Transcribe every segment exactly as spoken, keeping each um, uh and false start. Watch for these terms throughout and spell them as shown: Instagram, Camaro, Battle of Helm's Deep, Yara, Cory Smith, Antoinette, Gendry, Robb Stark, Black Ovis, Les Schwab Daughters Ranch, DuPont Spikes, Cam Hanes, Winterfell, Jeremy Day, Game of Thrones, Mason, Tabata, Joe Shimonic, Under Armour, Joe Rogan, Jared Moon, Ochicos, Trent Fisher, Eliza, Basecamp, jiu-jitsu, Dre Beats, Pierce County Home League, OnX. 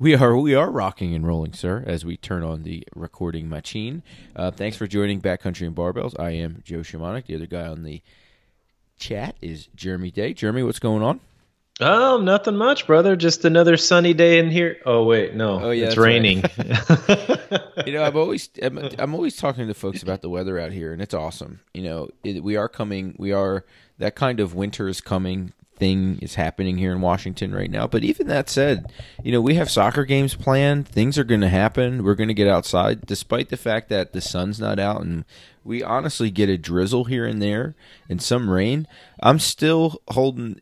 We are we are rocking and rolling, sir, as we turn on the recording machine. Uh, thanks for joining Backcountry and Barbells. I am Joe Shimonic. The other guy on the chat is Jeremy Day. Jeremy, what's going on? Oh, nothing much, brother. Just another sunny day in here. Oh, wait, no. Oh, yeah, it's raining. Right. You know, I'm always I'm, I'm always talking to folks about the weather out here, and it's awesome. You know, it, we are coming. We are that kind of winter is coming thing is happening here in Washington right now. But even that said, you know, we have soccer games planned. Things are going to happen. We're going to get outside, despite the fact that the sun's not out, and we honestly get a drizzle here and there and some rain. I'm still holding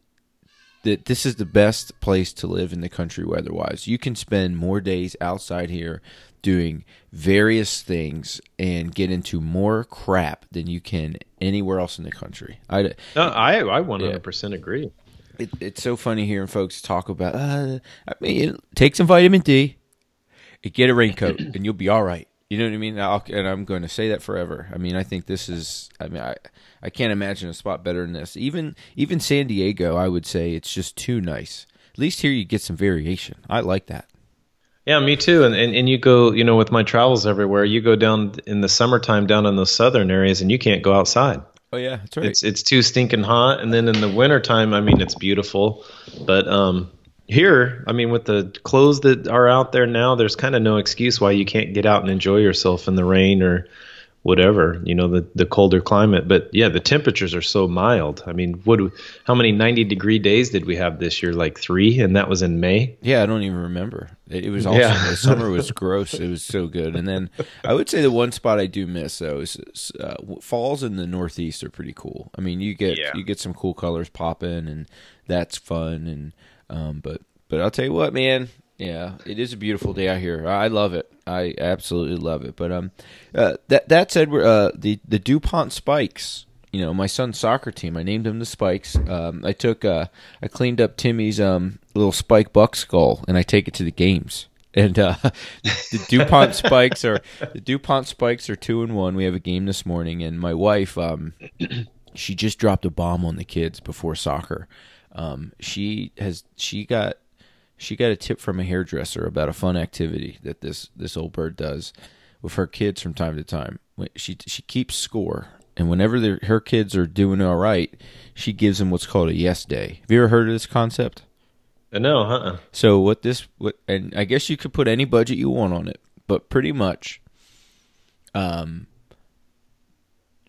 that this is the best place to live in the country weather-wise. You can spend more days outside here doing various things and get into more crap than you can anywhere else in the country. I, no, I, I one hundred percent yeah. agree. It, it's so funny hearing folks talk about, uh, I mean, take some vitamin D and get a raincoat and you'll be all right. You know what I mean? I'll, and I'm going to say that forever. I mean, I think this is, I mean, I, I can't imagine a spot better than this. Even even San Diego, I would say it's just too nice. At least here you get some variation. I like that. Yeah, me too. And, and, and you go, you know, with my travels everywhere, you go down in the summertime down in those southern areas and you can't go outside. Oh, yeah, that's right. It's, it's too stinking hot. And then in the wintertime, I mean, it's beautiful. But, um... here, I mean, with the clothes that are out there now, there's kind of no excuse why you can't get out and enjoy yourself in the rain or whatever, you know, the, the colder climate. But, yeah, the temperatures are so mild. I mean, what? How many ninety-degree days did we have this year? Like three, and that was in May? Yeah, I don't even remember. It was awesome. Yeah. The summer was gross. It was so good. And then I would say the one spot I do miss, though, is uh, falls in the Northeast are pretty cool. I mean, you get yeah. you get some cool colors popping, and that's fun, and Um, but but I'll tell you what, man, yeah, it is a beautiful day out here. I love it. I absolutely love it. But um, uh, that that said, we're, uh, the the DuPont Spikes. You know, my son's soccer team. I named him the Spikes. Um, I took uh, I cleaned up Timmy's um little spike buck skull, and I take it to the games. And uh, the DuPont Spikes are the DuPont Spikes are two and one. We have a game this morning, and my wife um, she just dropped a bomb on the kids before soccer. Um, she has, she got, she got a tip from a hairdresser about a fun activity that this, this old bird does with her kids from time to time. She, she keeps score, and whenever her kids are doing all right, she gives them what's called a yes day. Have you ever heard of this concept? No, uh-uh. So what this, what, and I guess you could put any budget you want on it, but pretty much, um,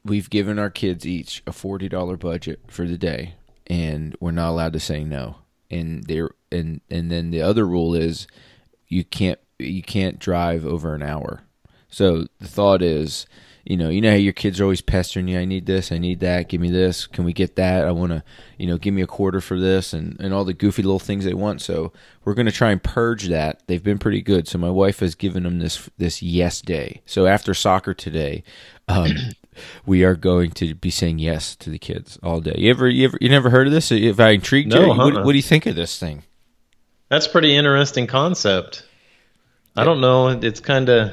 we've given our kids each a forty dollars budget for the day. And we're not allowed to say no. And there, and and then the other rule is, you can't you can't drive over an hour. So the thought is, you know, you know how your kids are always pestering you. I need this. I need that. Give me this. Can we get that? I want to, you know, give me a quarter for this, and and all the goofy little things they want. So we're going to try and purge that. They've been pretty good. So my wife has given them this this yes day. So after soccer today, um, we are going to be saying yes to the kids all day. You ever, you ever, you never heard of this? If I intrigued no, you, huh? what, what do you think of this thing? That's a pretty interesting concept. Yeah. I don't know. It's kind of,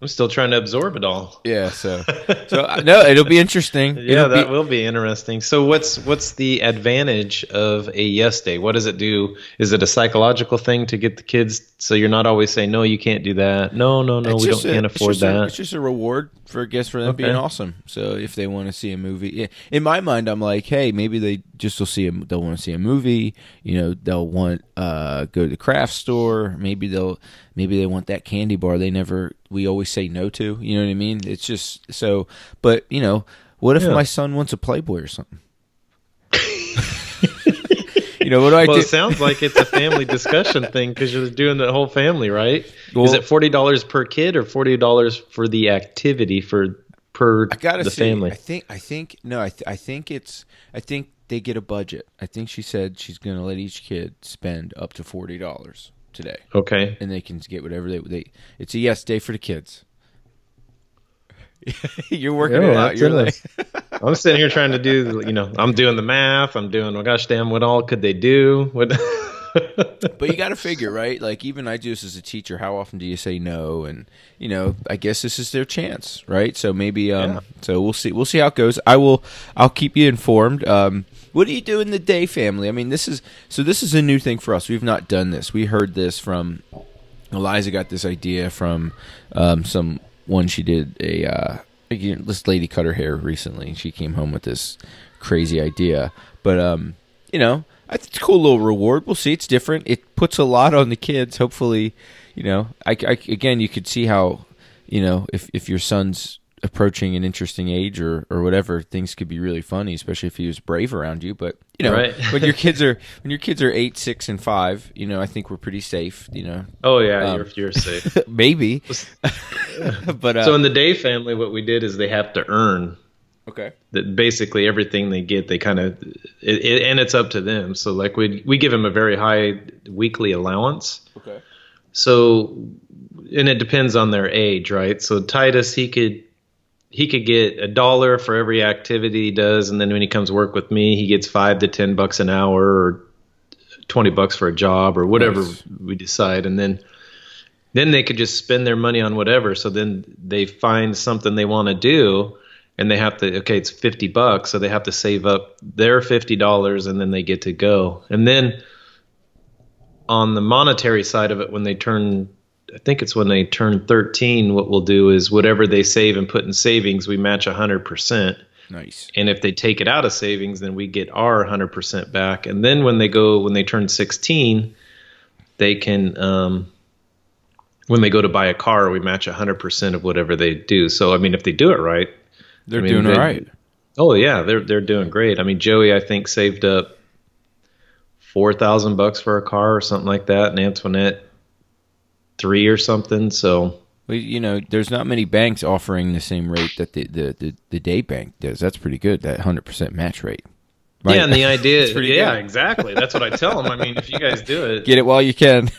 I'm still trying to absorb it all. Yeah. So, so no, it'll be interesting. Yeah, it'll that be, will be interesting. So what's, what's the advantage of a yes day? What does it do? Is it a psychological thing to get the kids? So you're not always saying, no, you can't do that. No, no, no, we don't, a, can't afford it's that. A, it's just a reward for, I guess, for them okay. being awesome. So if they want to see a movie, yeah. in my mind, I'm like, hey, maybe they just will see, a, they'll want to see a movie. You know, they'll want, uh, go to the craft store. Maybe they'll, maybe they want that candy bar they never, we always say no to. You know what I mean? It's just so, but you know, what if yeah. my son wants a Playboy or something? You know, what do I well, do? It sounds like it's a family discussion thing because you're doing the whole family, right? Well, is it forty dollars per kid or forty dollars for the activity for per I gotta the see, family? I think, I think, no, I, th- I think it's, I think they get a budget. I think she said she's going to let each kid spend up to forty dollars. Today. Okay. And they can get whatever they they it's a yes day for the kids. You're working Yo, it out. You're like I'm sitting here trying to do you know, I'm doing the math, I'm doing well, gosh damn, what all could they do? What But you gotta figure, right? Like even I do this as a teacher, how often do you say no? And you know, I guess this is their chance, right? So maybe um yeah. so we'll see we'll see how it goes. I will I'll keep you informed. Um What do you do in the day family? I mean, this is so this is a new thing for us. We've not done this. We heard this from Eliza. Got this idea from um, someone. She did a uh, this lady cut her hair recently, and she came home with this crazy idea. But um, you know, it's a cool little reward. We'll see. It's different. It puts a lot on the kids. Hopefully, you know. I, I again, you could see how you know if if your son's approaching an interesting age or, or whatever, things could be really funny, especially if he was brave around you. But you know, right. when your kids are when your kids are eight, six, and five, you know, I think we're pretty safe. You know. Oh yeah, um, you're you're safe. Maybe. But uh, so in the day family, what we did is they have to earn. Okay. That basically everything they get, they kind of, it, it, and it's up to them. So like we we give them a very high weekly allowance. Okay. So, and it depends on their age, right? So Titus, he could. He could get a dollar for every activity he does, and then when he comes work with me, he gets five to ten bucks an hour, or twenty bucks for a job, or whatever nice. we decide. And then, then they could just spend their money on whatever. So then they find something they want to do, and they have to. Okay, it's fifty bucks, so they have to save up their fifty dollars, and then they get to go. And then on the monetary side of it, when they turn. I think it's when they turn thirteen, what we'll do is whatever they save and put in savings, we match one hundred percent. Nice. And if they take it out of savings, then we get our one hundred percent back. And then when they go, when they turn sixteen, they can, um, when they go to buy a car, we match one hundred percent of whatever they do. So, I mean, if they do it right. They're I mean, doing they, all right. Oh, yeah, they're they're doing great. I mean, Joey, I think, saved up four thousand bucks for a car or something like that, and Antoinette, three or something. So well, you know, there's not many banks offering the same rate that the the, the, the day bank does. That's pretty good. That one hundred percent match rate. Right? Yeah, and the idea is yeah, good. Exactly. That's what I tell them. I mean, if you guys do it, get it while you can.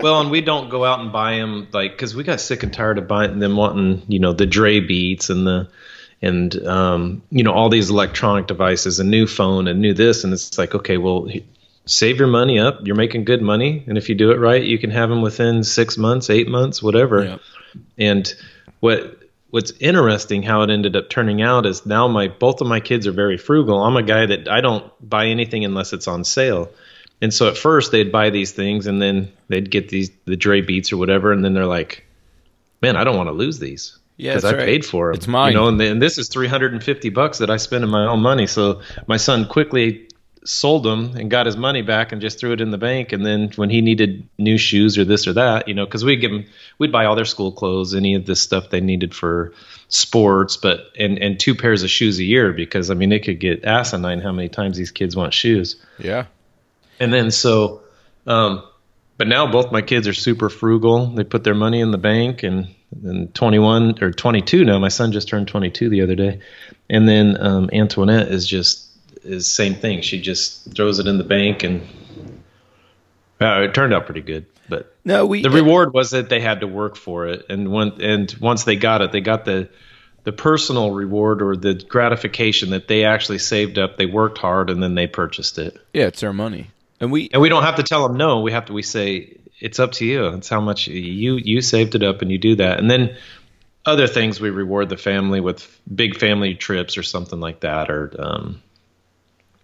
Well, and we don't go out and buy them like because we got sick and tired of buying them wanting you know the Dre Beats and the and um you know all these electronic devices, a new phone, a new this, and it's like okay, well. Save your money up. You're making good money. And if you do it right, you can have them within six months, eight months, whatever. Yeah. And what what's interesting how it ended up turning out is now my both of my kids are very frugal. I'm a guy that I don't buy anything unless it's on sale. And so at first they'd buy these things and then they'd get these the Dre Beats or whatever. And then they're like, man, I don't want to lose these. Yeah, because I right. paid for them. It's mine. You know, and, and this is three hundred fifty bucks that I spent in my own money. So my son quickly sold them and got his money back and just threw it in the bank. And then when he needed new shoes or this or that, you know, because we'd give him, we'd buy all their school clothes, any of the stuff they needed for sports, but, and, and two pairs of shoes a year because, I mean, it could get asinine how many times these kids want shoes. Yeah. And then so, um, but now both my kids are super frugal. They put their money in the bank and then twenty-one or twenty-two now. My son just turned twenty-two the other day. And then um, Antoinette is just, is same thing. She just throws it in the bank, and uh, it turned out pretty good. But no, we the reward was that they had to work for it, and when and once they got it, they got the the personal reward or the gratification that they actually saved up. They worked hard, and then they purchased it. Yeah, it's their money, and we and we don't have to tell them no. We have to we say it's up to you. It's how much you you saved it up, and you do that, and then. Other things we reward the family with big family trips or something like that, or. Um,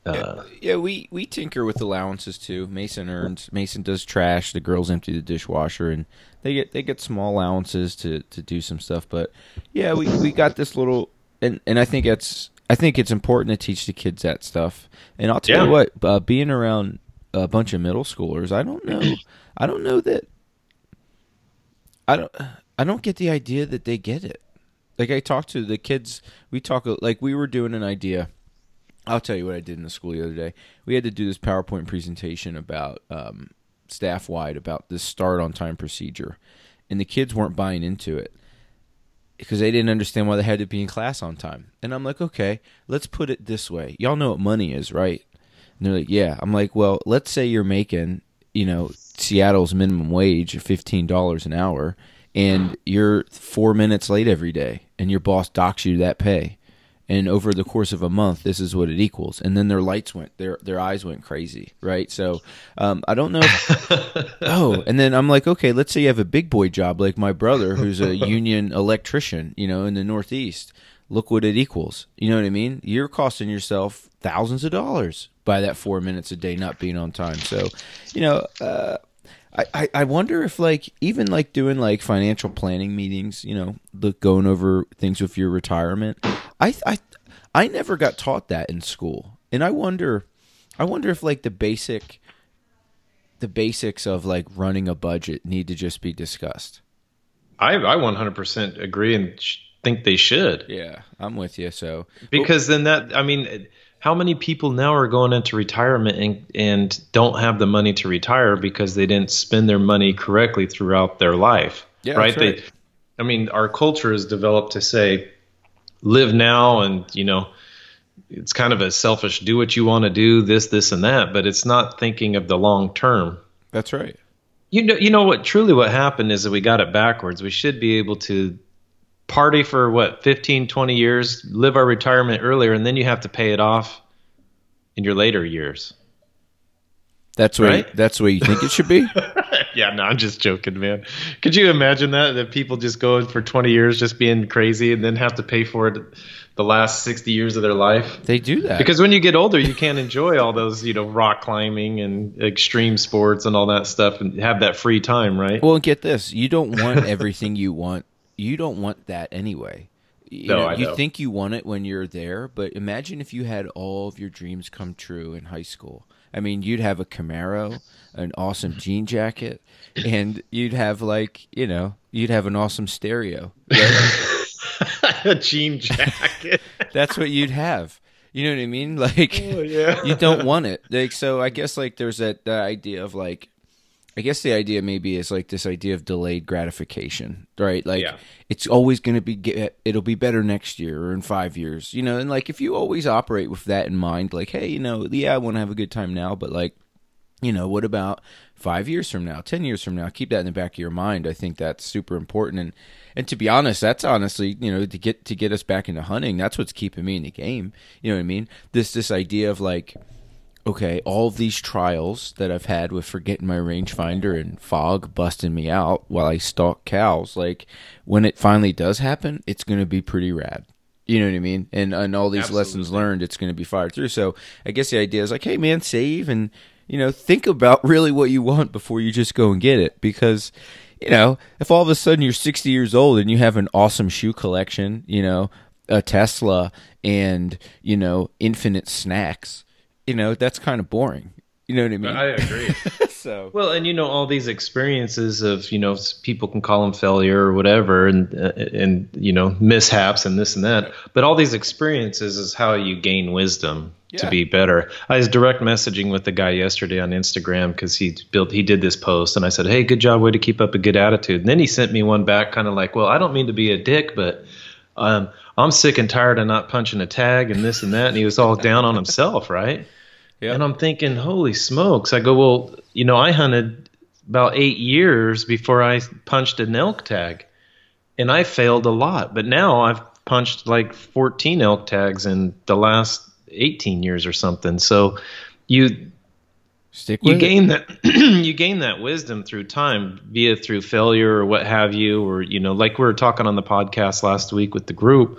Uh, yeah, we, we tinker with allowances too. Mason earns. Mason does trash. The girls empty the dishwasher, and they get they get small allowances to, to do some stuff. But yeah, we, we got this little, and, and I think it's I think it's important to teach the kids that stuff. And I'll tell yeah. you what, uh, being around a bunch of middle schoolers, I don't know, I don't know that, I don't I don't get the idea that they get it. Like I talked to the kids, we talk like we were doing an idea. I'll tell you what I did in the school the other day. We had to do this PowerPoint presentation about um, staff-wide about this start-on-time procedure, and the kids weren't buying into it because they didn't understand why they had to be in class on time. And I'm like, okay, let's put it this way. Y'all know what money is, right? And they're like, yeah. I'm like, well, let's say you're making, you know, Seattle's minimum wage of fifteen dollars an hour, and you're four minutes late every day, and your boss docks you that pay. And over the course of a month, this is what it equals. And then their lights went, their their eyes went crazy, right? So um, I don't know. If, oh, and then I'm like, okay, let's say you have a big boy job like my brother who's a union electrician, you know, in the Northeast. look what it equals. You know what I mean? You're costing yourself thousands of dollars by that four minutes a day not being on time. So, you know, uh, I, I wonder if, like, even, like, doing, like, financial planning meetings, you know, look, going over things with your retirement. I, I, I never got taught that in school. And I wonder, I wonder if, like, the basic, the basics of, like, running a budget need to just be discussed. I, I one hundred percent agree and sh- think they should. Yeah, I'm with you. So because but, then that, I mean, how many people now are going into retirement and, and don't have the money to retire because they didn't spend their money correctly throughout their life? Yeah, right? That's right. They, I mean, our culture is developed to say, live now, and, you know, it's kind of a selfish, do what you want to do, this, this, and that, but it's not thinking of the long term. That's right. You know, you know what, truly what happened is that we got it backwards. We should be able to party for, what, fifteen, twenty years, live our retirement earlier, and then you have to pay it off in your later years. That's where, right? That's where you think it should be? Yeah, no, I'm just joking, man. Could you imagine that, that people just go for twenty years just being crazy and then have to pay for it the last sixty years of their life? They do that. Because when you get older, you can't enjoy all those, you know, rock climbing and extreme sports and all that stuff and have that free time, right? Well, get this. You don't want everything you want. You don't want that anyway. You no, know, I know. You think you want it when you're there, but imagine if you had all of your dreams come true in high school. I mean, you'd have a Camaro, an awesome jean jacket, and you'd have, like, you know, you'd have an awesome stereo. Right? A jean jacket. That's what you'd have. You know what I mean? Like, oh, yeah. You don't want it. Like, so I guess, like, there's that, that idea of, like, I guess the idea maybe is, like, this idea of delayed gratification, right? Like, yeah. It's always going to be, it'll be better next year or in five years, you know? And, like, if you always operate with that in mind, like, hey, you know, yeah, I want to have a good time now, but, like, you know, what about five years from now, ten years from now? Keep that in the back of your mind. I think that's super important. And, and to be honest, that's honestly, you know, to get to get us back into hunting, that's what's keeping me in the game. You know what I mean? This this idea of, like, okay, all of these trials that I've had with forgetting my rangefinder and fog busting me out while I stalk cows, like, when it finally does happen, it's going to be pretty rad. You know what I mean? And and all these Absolutely. Lessons learned, it's going to be fired through. So I guess the idea is, like, hey, man, save and, you know, think about really what you want before you just go and get it. Because, you know, if all of a sudden you're sixty years old and you have an awesome shoe collection, you know, a Tesla and, you know, infinite snacks, you know, that's kind of boring. You know what I mean? I agree. So well, and, you know, all these experiences of, you know, people can call them failure or whatever, and uh, and you know, mishaps and this and that. But all these experiences is how you gain wisdom yeah. to be better. I was direct messaging with the guy yesterday on Instagram because he built he did this post, and I said, "Hey, good job, way to keep up a good attitude." And then he sent me one back, kind of like, "Well, I don't mean to be a dick, but." Um, I'm sick and tired of not punching a tag and this and that. And he was all down on himself, right? Yeah. And I'm thinking, holy smokes. I go, well, you know, I hunted about eight years before I punched an elk tag. And I failed a lot. But now I've punched like fourteen elk tags in the last eighteen years or something. So you stick with you gain it. that you gain that wisdom through time, be it through failure or what have you, or, you know, like we were talking on the podcast last week with the group,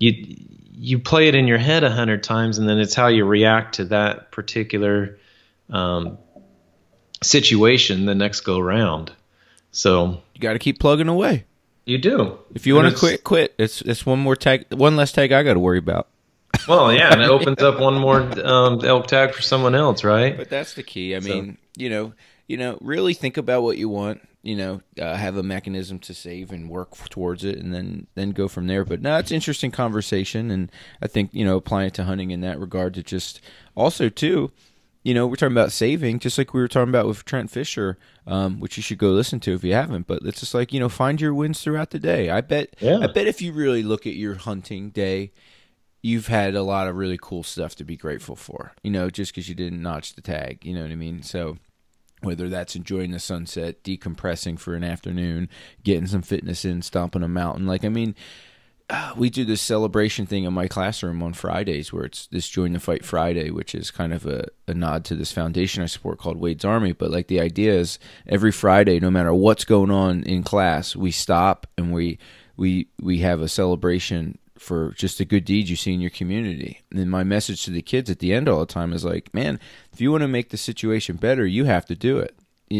you you play it in your head a hundred times, and then it's how you react to that particular um, situation the next go round. So you got to keep plugging away. You do. If you want to quit, quit. It's it's one more tag, one less tag I got to worry about. Well, yeah, and it opens up one more um, elk tag for someone else, right? But that's the key. I mean, so. you know, you know, really think about what you want. You know, uh, have a mechanism to save and work towards it, and then then go from there. But no, it's interesting conversation, and I think, you know, applying it to hunting in that regard to just also too. You know, we're talking about saving, just like we were talking about with Trent Fisher, um, which you should go listen to if you haven't. But it's just like, you know, find your wins throughout the day. I bet. Yeah. I bet if you really look at your hunting day, you've had a lot of really cool stuff to be grateful for, you know, just because you didn't notch the tag, you know what I mean? So whether that's enjoying the sunset, decompressing for an afternoon, getting some fitness in, stomping a mountain. Like, I mean, we do this celebration thing in my classroom on Fridays where it's this Join the Fight Friday, which is kind of a, a nod to this foundation I support called Wade's Army. But, like, the idea is every Friday, no matter what's going on in class, we stop and we we we have a celebration for just a good deed you see in your community. And my message to the kids at the end all the time is like, man, if you want to make the situation better, you have to do it.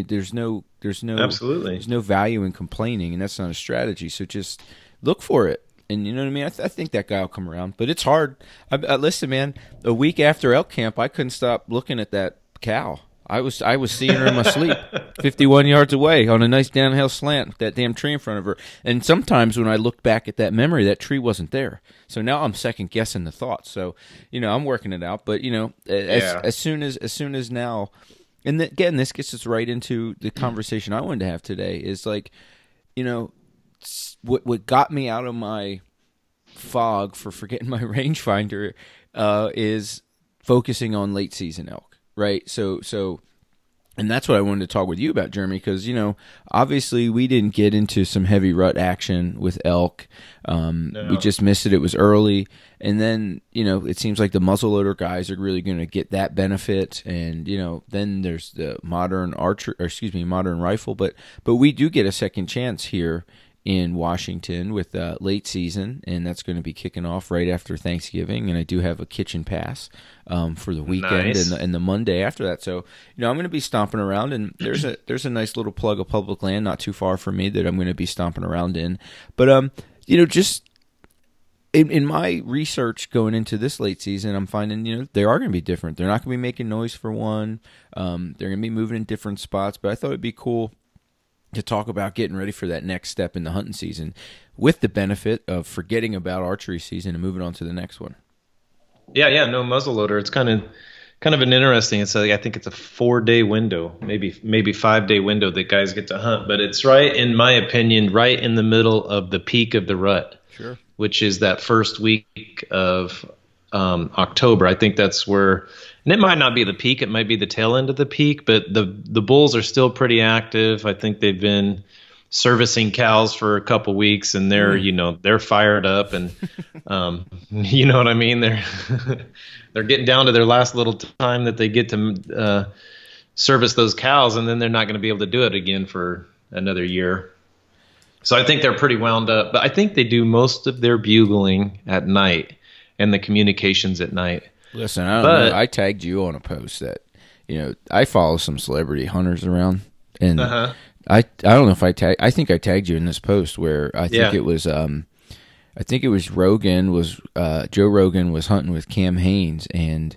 There's no, there's no, absolutely, there's no value in complaining, and that's not a strategy. So just look for it. And you know what I mean? I, th- I think that guy will come around, but it's hard. I, I, listen, man, a week after elk camp, I couldn't stop looking at that cow. I was I was seeing her in my sleep, fifty-one yards away on a nice downhill slant, that damn tree in front of her. And sometimes when I looked back at that memory, that tree wasn't there. So now I'm second guessing the thought. So, you know, I'm working it out. But, you know, as, yeah. as soon as as soon as now, and again, this gets us right into the conversation I wanted to have today is like, you know, what what got me out of my fog for forgetting my rangefinder uh, is focusing on late season elk. Right. So, so, and that's what I wanted to talk with you about, Jeremy, because, you know, obviously we didn't get into some heavy rut action with elk. Um, no. We just missed it. It was early. And then, you know, it seems like the muzzleloader guys are really going to get that benefit. And, you know, then there's the modern archer, or excuse me, modern rifle. But, but we do get a second chance here in Washington with uh, late season, and that's going to be kicking off right after Thanksgiving. And I do have a kitchen pass um, for the weekend nice. and, the, and the Monday after that. So, you know, I'm going to be stomping around, and there's a there's a nice little plug of public land not too far from me that I'm going to be stomping around in. But um, you know, just in, in my research going into this late season, I'm finding, you know, they are going to be different. They're not going to be making noise for one. Um, they're going to be moving in different spots. But I thought it'd be cool to talk about getting ready for that next step in the hunting season with the benefit of forgetting about archery season and moving on to the next one. Yeah, yeah, no muzzleloader. It's kind of kind of an interesting, it's like, I think it's a four-day window, maybe maybe five-day window that guys get to hunt, but it's right, in my opinion, right in the middle of the peak of the rut, sure, which is that first week of um, October. I think that's where, and it might not be the peak, it might be the tail end of the peak, but the the bulls are still pretty active. I think they've been servicing cows for a couple weeks, and they're, mm. you know, they're fired up, and um, you know what I mean? They're they're getting down to their last little time that they get to uh, service those cows, and then they're not going to be able to do it again for another year. So I think they're pretty wound up, but I think they do most of their bugling at night and the communications at night. Listen, I don't but, know. I tagged you on a post that, you know, I follow some celebrity hunters around, and uh-huh. I I don't know if I tag. I think I tagged you in this post where I think yeah. it was um, I think it was Rogan was uh, Joe Rogan was hunting with Cam Hanes, and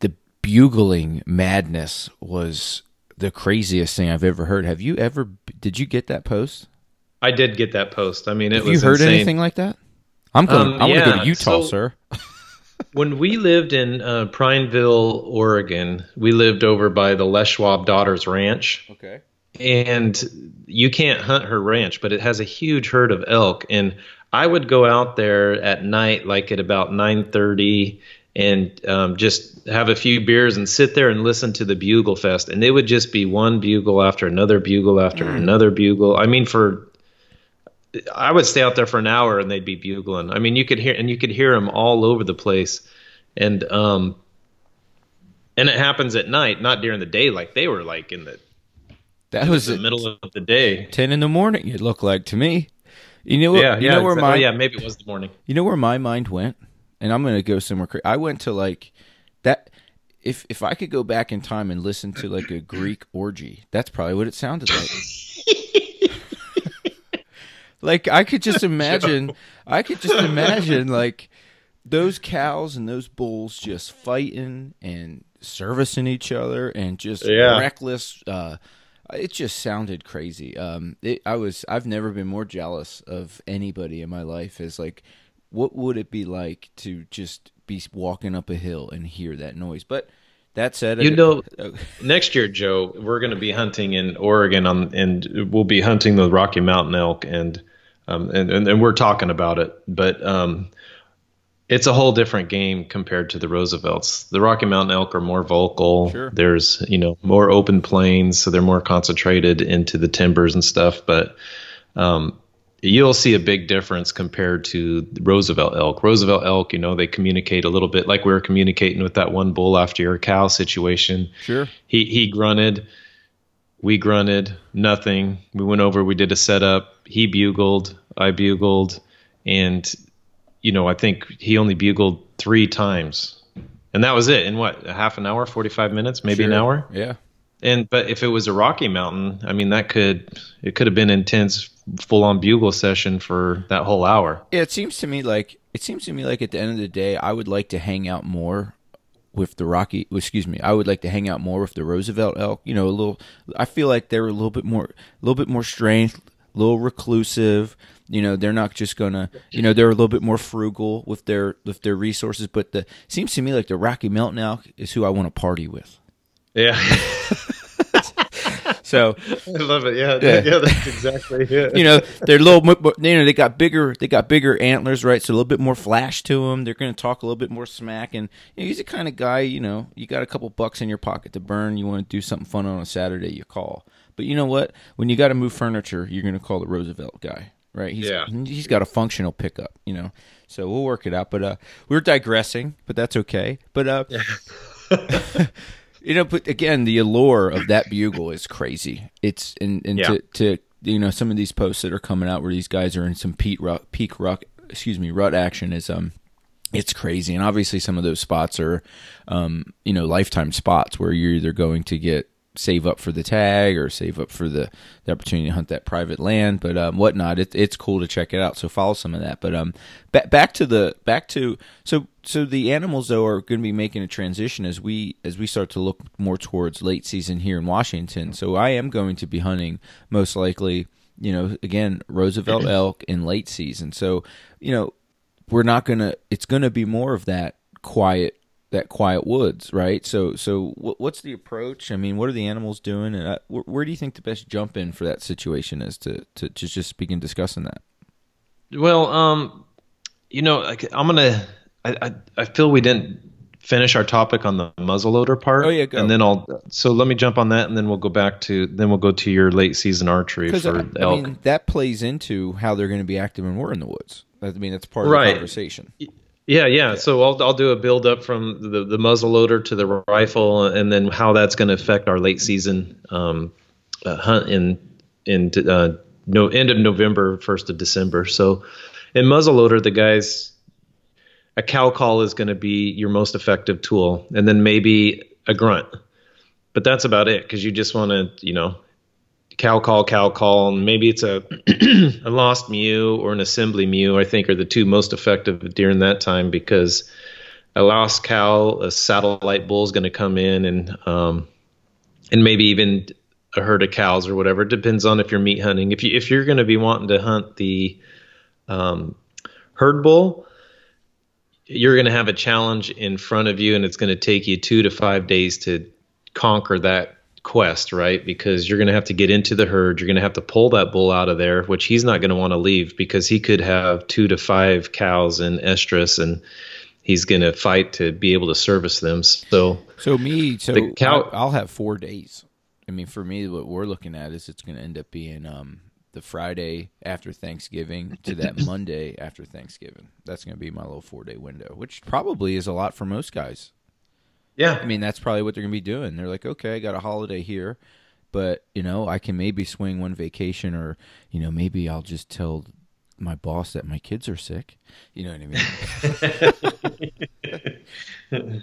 the bugling madness was the craziest thing I've ever heard. Have you ever? Did you get that post? I did get that post. I mean, it Have was you heard insane. Anything like that? I'm going. Um, I want yeah, to go to Utah, so- sir. When we lived in uh, Prineville, Oregon, we lived over by the Les Schwab Daughters Ranch. Okay. And you can't hunt her ranch, but it has a huge herd of elk. And I would go out there at night, like at about nine thirty, and um, just have a few beers and sit there and listen to the bugle fest. And they would just be one bugle after another bugle after mm. another bugle. I mean, for... I would stay out there for an hour and they'd be bugling. I mean, you could hear, and you could hear them all over the place. And, um, and it happens at night, not during the day. Like they were like in the, that was the middle of the day, ten in the morning. It looked like to me, you know, yeah, you yeah, know where exactly. my, yeah, maybe it was the morning, you know where my mind went, and I'm going to go somewhere. Cra- I went to like that. If, if I could go back in time and listen to like a Greek orgy, that's probably what it sounded like. Like I could just imagine, I could just imagine like those cows and those bulls just fighting and servicing each other and just yeah. reckless. Uh, it just sounded crazy. Um, it, I was, I've never been more jealous of anybody in my life. Is like, what would it be like to just be walking up a hill and hear that noise? But that said, you know, next year, Joe, we're going to be hunting in Oregon, on, and we'll be hunting the Rocky Mountain elk, and. Um, and, and, and we're talking about it, but um, it's a whole different game compared to the Roosevelts. The Rocky Mountain elk are more vocal. Sure. There's, you know, more open plains, so they're more concentrated into the timbers and stuff. But um, you'll see a big difference compared to the Roosevelt elk. Roosevelt elk, you know, they communicate a little bit like we were communicating with that one bull after your cow situation. Sure. He he grunted. We grunted, nothing. We went over, we did a setup. He bugled, I bugled, and you know, I think he only bugled three times, and that was it. In what, a half an hour, forty-five minutes, maybe sure. an hour. Yeah. And, but if it was a Rocky Mountain, I mean, that could, it could have been intense, full on bugle session for that whole hour. Yeah. It seems to me like, it seems to me like at the end of the day, I would like to hang out more with the Rocky, excuse me, I would like to hang out more with the Roosevelt elk, you know, a little, I feel like they're a little bit more, a little bit more strange, a little reclusive, you know, they're not just going to, you know, they're a little bit more frugal with their, with their resources, but the, seems to me like the Rocky Mountain elk is who I want to party with. Yeah. So I love it. Yeah, yeah, yeah, that's exactly it. You know, they're a little, you know, they got bigger, they got bigger antlers, right? So a little bit more flash to them. They're going to talk a little bit more smack, and you know, he's the kind of guy, you know, you got a couple bucks in your pocket to burn, you want to do something fun on a Saturday, you call. But you know what? When you got to move furniture, you're going to call the Roosevelt guy, right? He's, yeah. He's got a functional pickup, you know. So we'll work it out. But uh, we're digressing, but that's okay. But uh. Yeah. You know, but again, the allure of that bugle is crazy. It's and, and yeah. to, to you know, some of these posts that are coming out where these guys are in some peak rut, peak rut, excuse me, rut action is um, it's crazy. And obviously, some of those spots are, um, you know, lifetime spots where you're either going to get save up for the tag or save up for the, the opportunity to hunt that private land, but um, whatnot. It, it's cool to check it out. So follow some of that. But um, back back to the back to so. So the animals, though, are going to be making a transition as we as we start to look more towards late season here in Washington. So I am going to be hunting most likely, you know, again, Roosevelt elk in late season. So, you know, we're not going to – it's going to be more of that quiet that quiet woods, right? So so what's the approach? I mean, what are the animals doing? And I, where do you think the best jump in for that situation is to, to just, just begin discussing that? Well, um, you know, I'm going to – I I feel we didn't finish our topic on the muzzleloader part. Oh yeah, go. And then I'll so let me jump on that, and then we'll go back to then we'll go to your late season archery for I, elk. I mean, that plays into how they're going to be active when we're in the woods. I mean, that's part right. of the conversation. Yeah, yeah, yeah. So I'll I'll do a build up from the the muzzleloader to the rifle, and then how that's going to affect our late season um, uh, hunt in in uh, no end of November, first of December. So in muzzleloader, the guys. A cow call is going to be your most effective tool, and then maybe a grunt, but that's about it. Cause you just want to, you know, cow call, cow call, and maybe it's a, a lost mew or an assembly mew, I think are the two most effective during that time, because a lost cow, a satellite bull is going to come in and, um, and maybe even a herd of cows or whatever. It depends on if you're meat hunting. If you, if you're going to be wanting to hunt the, um, herd bull, you're going to have a challenge in front of you, and it's going to take you two to five days to conquer that quest, right? Because you're going to have to get into the herd. You're going to have to pull that bull out of there, which he's not going to want to leave because he could have two to five cows in estrus, and he's going to fight to be able to service them. So, so me, so the cow, I'll have four days. I mean, for me, what we're looking at is it's going to end up being, um, the Friday after Thanksgiving to that Monday after Thanksgiving. That's going to be my little four-day window, which probably is a lot for most guys. Yeah. I mean, that's probably what they're going to be doing. They're like, okay, I got a holiday here, but, you know, I can maybe swing one vacation, or, you know, maybe I'll just tell my boss that my kids are sick. You know what I mean?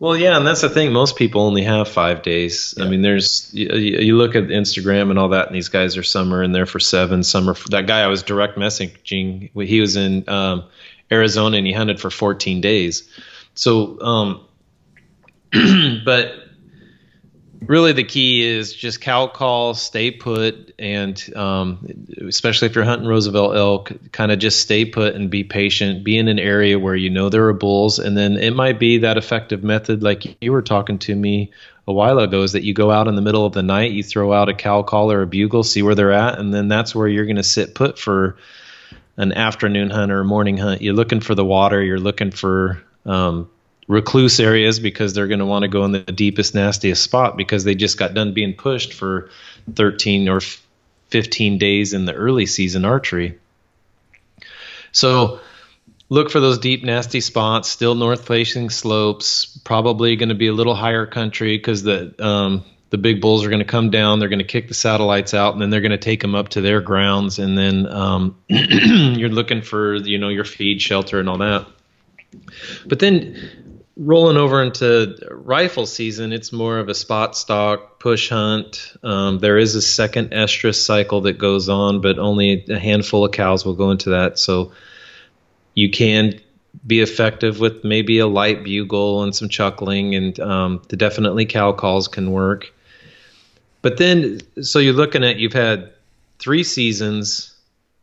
Well, yeah, and that's the thing. Most people only have five days. Yeah. I mean, there's you, you look at Instagram and all that, and these guys are some are in there for seven, some are for, that guy I was direct messaging. He was in um, Arizona and he hunted for fourteen days. So, um, but really, the key is just cow call, stay put, and um, especially if you're hunting Roosevelt elk, kind of just stay put and be patient. Be in an area where you know there are bulls, and then it might be that effective method, like you were talking to me a while ago, is that you go out in the middle of the night, you throw out a cow call or a bugle, see where they're at, and then that's where you're going to sit put for an afternoon hunt or a morning hunt. You're looking for the water, you're looking for um, recluse areas, because they're going to want to go in the deepest, nastiest spot, because they just got done being pushed for thirteen or fifteen days in the early season archery. So look for those deep, nasty spots, still north facing slopes, probably going to be a little higher country, because the, um, the big bulls are going to come down, they're going to kick the satellites out, and then they're going to take them up to their grounds. And then um, you're looking for, you know, your feed, shelter, and all that. But then rolling over into rifle season, it's more of a spot stock, push hunt. Um, there is a second estrus cycle that goes on, but only a handful of cows will go into that. So you can be effective with maybe a light bugle and some chuckling, and um, the definitely cow calls can work. But then, so you're looking at, you've had three seasons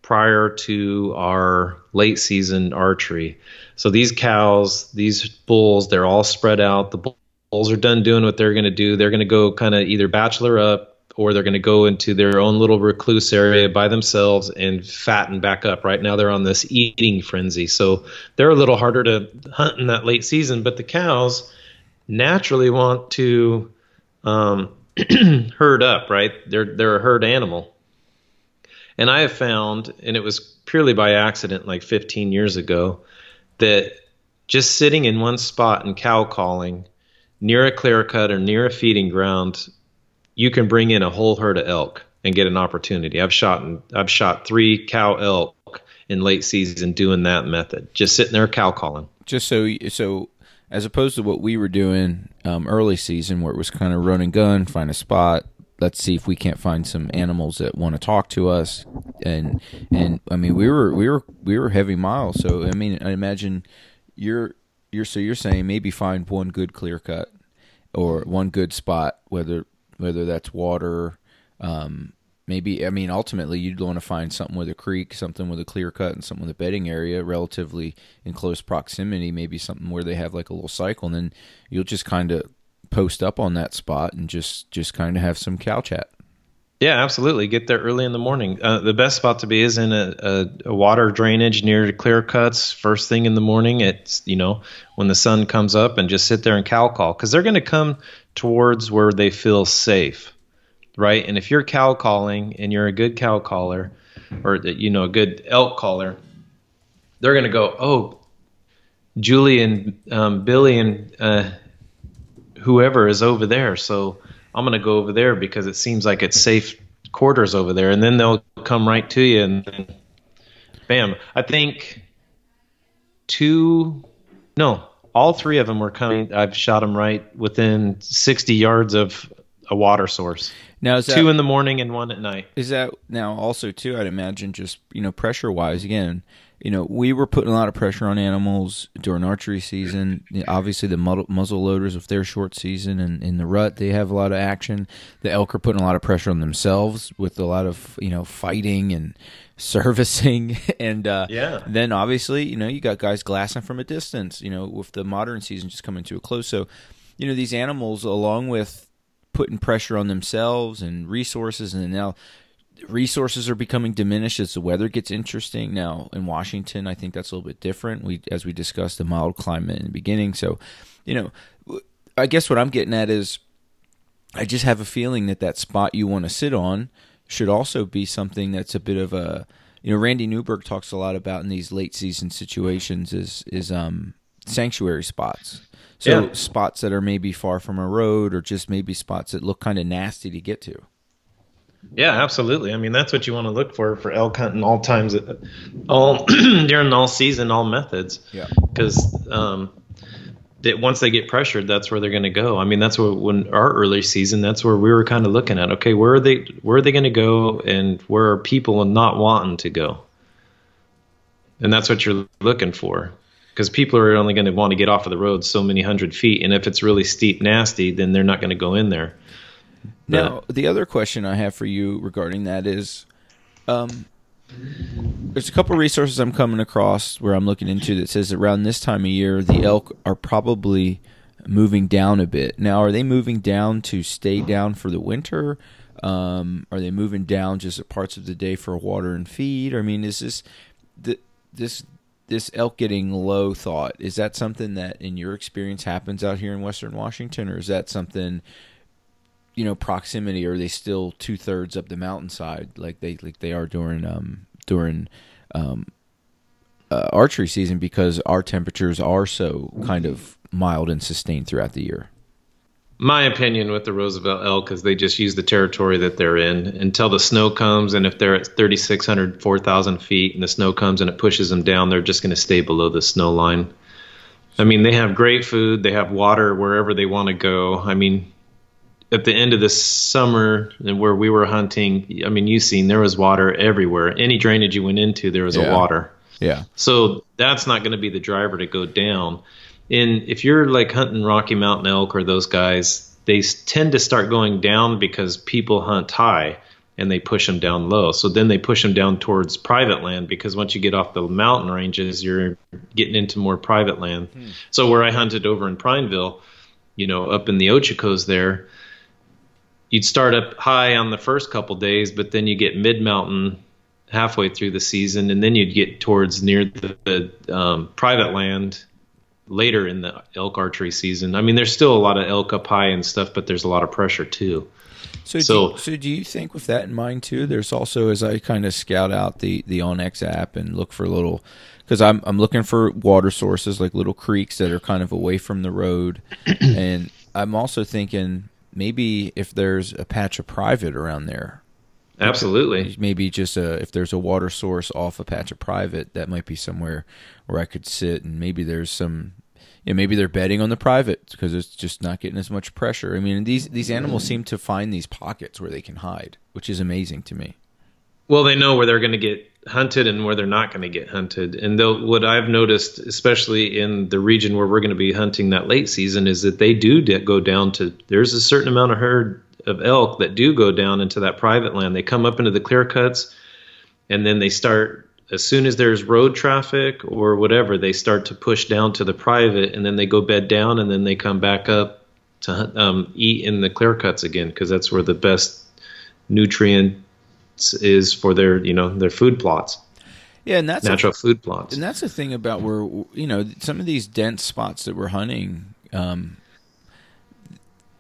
prior to our late season archery. So these cows, these bulls, they're all spread out. The bulls are done doing what they're going to do. They're going to go kind of either bachelor up, or they're going to go into their own little recluse area by themselves and fatten back up. Right now they're on this eating frenzy. So they're a little harder to hunt in that late season, but the cows naturally want to um, herd up, right? They're, they're a herd animal. And I have found, and it was purely by accident like fifteen years ago, that just sitting in one spot and cow calling near a clear cut or near a feeding ground, you can bring in a whole herd of elk and get an opportunity. I've shot I've shot three cow elk in late season doing that method, just sitting there cow calling. Just so so as opposed to what we were doing um, early season, where it was kind of run and gun, find a spot. Let's see if we can't find some animals that want to talk to us. And and I mean we were we were we were heavy miles. So I mean I imagine you're you're so you're saying maybe find one good clear cut or one good spot, whether. Whether that's water, um, maybe, I mean, ultimately you'd want to find something with a creek, something with a clear cut, and something with a bedding area relatively in close proximity, maybe something where they have like a little cycle, and then you'll just kind of post up on that spot and just, just kind of have some cow chat. Yeah, absolutely. Get there early in the morning. Uh, the best spot to be is in a, a, a water drainage near clear cuts first thing in the morning. It's, you know, when the sun comes up, and just sit there and cow call, because they're going to come towards where they feel safe, right? And if you're cow calling and you're a good cow caller, or, you know, a good elk caller, they're going to go, oh, Julie and um, Billy and uh, whoever is over there, so I'm going to go over there because it seems like it's safe quarters over there. And then they'll come right to you, and then bam. I think two, no, all three of them were coming. I've shot them right within sixty yards of a water source. Now, is that, two in the morning and one at night. Is that now also too, I'd imagine just, you know, pressure wise again, you know, we were putting a lot of pressure on animals during archery season. Obviously, the muzzle loaders, if they're short season and in the rut, they have a lot of action. The elk are putting a lot of pressure on themselves with a lot of, you know, fighting and servicing. And uh, yeah. Then, obviously, you know, you got guys glassing from a distance, you know, with the modern season just coming to a close. So, you know, these animals, along with putting pressure on themselves and resources, and now resources are becoming diminished as the weather gets interesting. Now in Washington, I think that's a little bit different. We, as we discussed, the mild climate in the beginning. So, you know, I guess what I'm getting at is I just have a feeling that that spot you want to sit on should also be something that's a bit of a, you know, Randy Newberg talks a lot about in these late season situations is, is, um, sanctuary spots. So yeah. Spots that are maybe far from a road, or just maybe spots that look kind of nasty to get to. Yeah, absolutely. I mean, that's what you want to look for for elk hunting, all times, all during all season, all methods. Yeah. Because um, that once they get pressured, that's where they're going to go. I mean, that's what when our early season, that's where we were kind of looking at. Okay, where are they? Where are they going to go, and where are people not wanting to go? And that's what you're looking for, because people are only going to want to get off of the road so many hundred feet, and if it's really steep, nasty, then they're not going to go in there. Now, the other question I have for you regarding that is, um, there's a couple resources I'm coming across where I'm looking into that says around this time of year, the elk are probably moving down a bit. Now, are they moving down to stay down for the winter? Um, are they moving down just at parts of the day for water and feed? I mean, is this the, this this elk getting low thought? Is that something that, in your experience, happens out here in Western Washington, or is that something, you know, proximity, or are they still two thirds up the mountainside like they like they are during um during um uh, archery season, because our temperatures are so kind of mild and sustained throughout the year? my opinion with the Roosevelt elk is they just use the territory that they're in until the snow comes. And if they're at thirty-six hundred, four thousand feet and the snow comes and it pushes them down, they're just going to stay below the snow line. I mean, they have great food. They have water wherever they want to go. I mean, at the end of the summer where we were hunting, I mean, you've seen there was water everywhere. Any drainage you went into, there was yeah. a water. Yeah. So that's not going to be the driver to go down. And if you're like hunting Rocky Mountain elk or those guys, they tend to start going down because people hunt high and they push them down low. So then they push them down towards private land because once you get off the mountain ranges, you're getting into more private land. Hmm. So where I hunted over in Prineville, you know, up in the Ochicos there, you'd start up high on the first couple days, but then you get mid-mountain halfway through the season, and then you'd get towards near the, the um, private land later in the elk archery season. I mean, there's still a lot of elk up high and stuff, but there's a lot of pressure too. So, so, do, so do you think with that in mind too, there's also, as I kind of scout out the, the OnX app and look for little, because I'm I'm looking for water sources, like little creeks that are kind of away from the road. And I'm also thinking maybe if there's a patch of private around there. Absolutely. Maybe just a, if there's a water source off a patch of private, that might be somewhere where I could sit, and maybe there's some, you know, maybe they're betting on the private because it's just not getting as much pressure. I mean, these these animals seem to find these pockets where they can hide, which is amazing to me. Well, they know where they're going to get hunted and where they're not going to get hunted. And they'll, what I've noticed, especially in the region where we're going to be hunting that late season, is that they do go down to, there's a certain amount of herd of elk that do go down into that private land. They come up into the clear cuts, and then they start, as soon as there's road traffic or whatever, they start to push down to the private, and then they go bed down, and then they come back up to um, eat in the clear cuts again, because that's where the best nutrients is for their, you know, their food plots. Yeah, and that's natural a, food plots. And that's the thing about where, you know, some of these dense spots that we're hunting, um,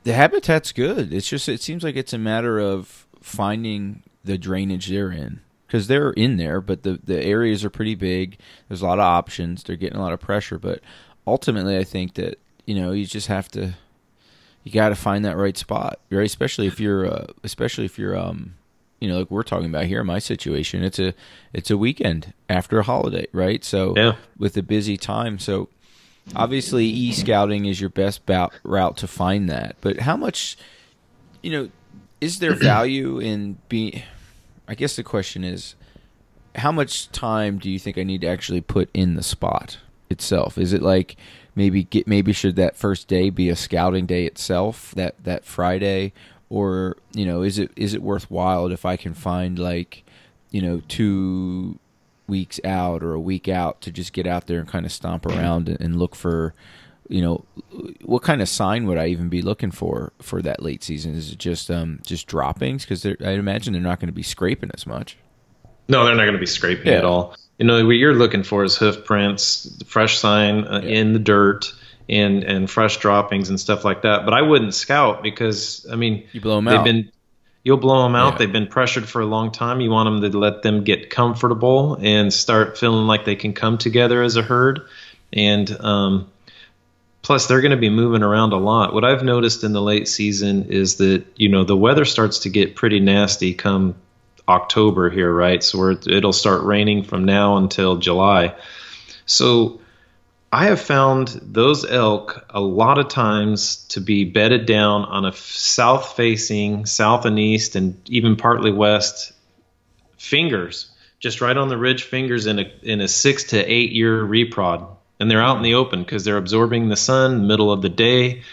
the habitat's good. It's just, it seems like it's a matter of finding the drainage they're in, because they're in there, but the, the areas are pretty big. There's a lot of options. They're getting a lot of pressure, but ultimately I think that, you know, you just have to, you got to find that right spot, right? Especially if you're, uh, especially if you're, um, you know, like we're talking about here, my situation, it's a, it's a weekend after a holiday, right? So yeah. With a busy time. So obviously, e-scouting is your best bout, route to find that. But how much, you know, is there value in being, I guess the question is, how much time do you think I need to actually put in the spot itself? Is it like maybe get maybe should that first day be a scouting day itself, that, that Friday? Or, you know, is it is it worthwhile if I can find, like, you know, two weeks out or a week out to just get out there and kind of stomp around and look for, you know, what kind of sign would I even be looking for for that late season? Is it just um just droppings? Because I imagine they're not going to be scraping as much. No, they're not going to be scraping yeah. at all. You know, what you're looking for is hoof prints, fresh sign uh, yeah. in the dirt, and and fresh droppings and stuff like that. But I wouldn't scout because, I mean, you blow them they've out. been You'll blow them out. Yeah. They've been pressured for a long time. You want them to let them get comfortable and start feeling like they can come together as a herd. And um, plus, they're going to be moving around a lot. What I've noticed in the late season is that, you know, the weather starts to get pretty nasty come October here, right? So we're, it'll start raining from now until July. So I have found those elk a lot of times to be bedded down on a south-facing, south and east, and even partly west fingers, just right on the ridge fingers in a in a six to eight year reprod, and they're out in the open because they're absorbing the sun, middle of the day.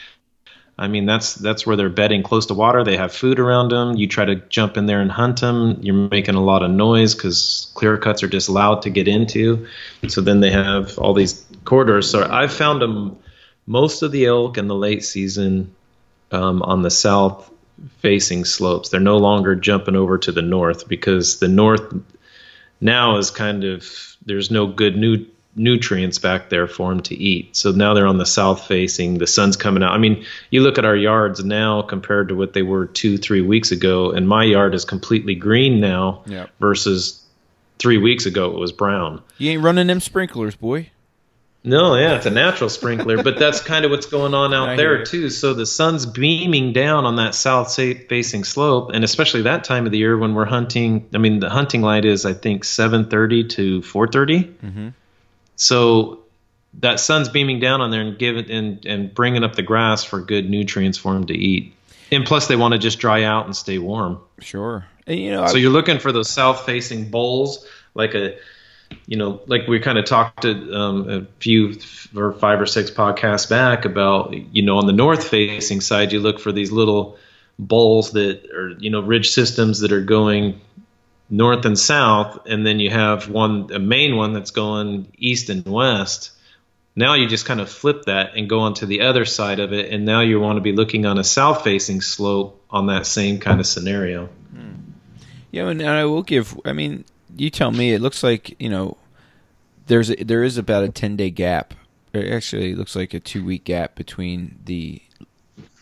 I mean, that's that's where they're bedding, close to water. They have food around them. You try to jump in there and hunt them, you're making a lot of noise because clear cuts are just loud to get into. So then they have all these corridors. So I've found them, most of the elk in the late season um, on the south-facing slopes. They're no longer jumping over to the north because the north now is kind of, there's no good new nutrients back there for them to eat. So now they're on the south facing, the sun's coming out. I mean, you look at our yards now compared to what they were two, three weeks ago, and my yard is completely green now yep. versus three weeks ago it was brown. You ain't running them sprinklers, boy. No, yeah, it's a natural sprinkler, but that's kind of what's going on out I there too. So the sun's beaming down on that south-facing slope, and especially that time of the year when we're hunting. I mean, the hunting light is, I think, seven thirty to four thirty. Mm-hmm. So that sun's beaming down on there and giving and and bringing up the grass for good nutrients for them to eat, and plus they want to just dry out and stay warm. Sure, and, you know, so I've, you're looking for those south-facing bowls, like a. You know, like we kind of talked to, um, a few or five or six podcasts back about, you know, on the north-facing side, you look for these little bowls that are, you know, ridge systems that are going north and south, and then you have one, a main one that's going east and west. Now you just kind of flip that and go onto the other side of it, and now you want to be looking on a south-facing slope on that same kind of scenario. Yeah, and I will give, I mean... You tell me. It looks like, you know, there's a, there is about a ten-day gap. Actually, it looks like a two-week gap between the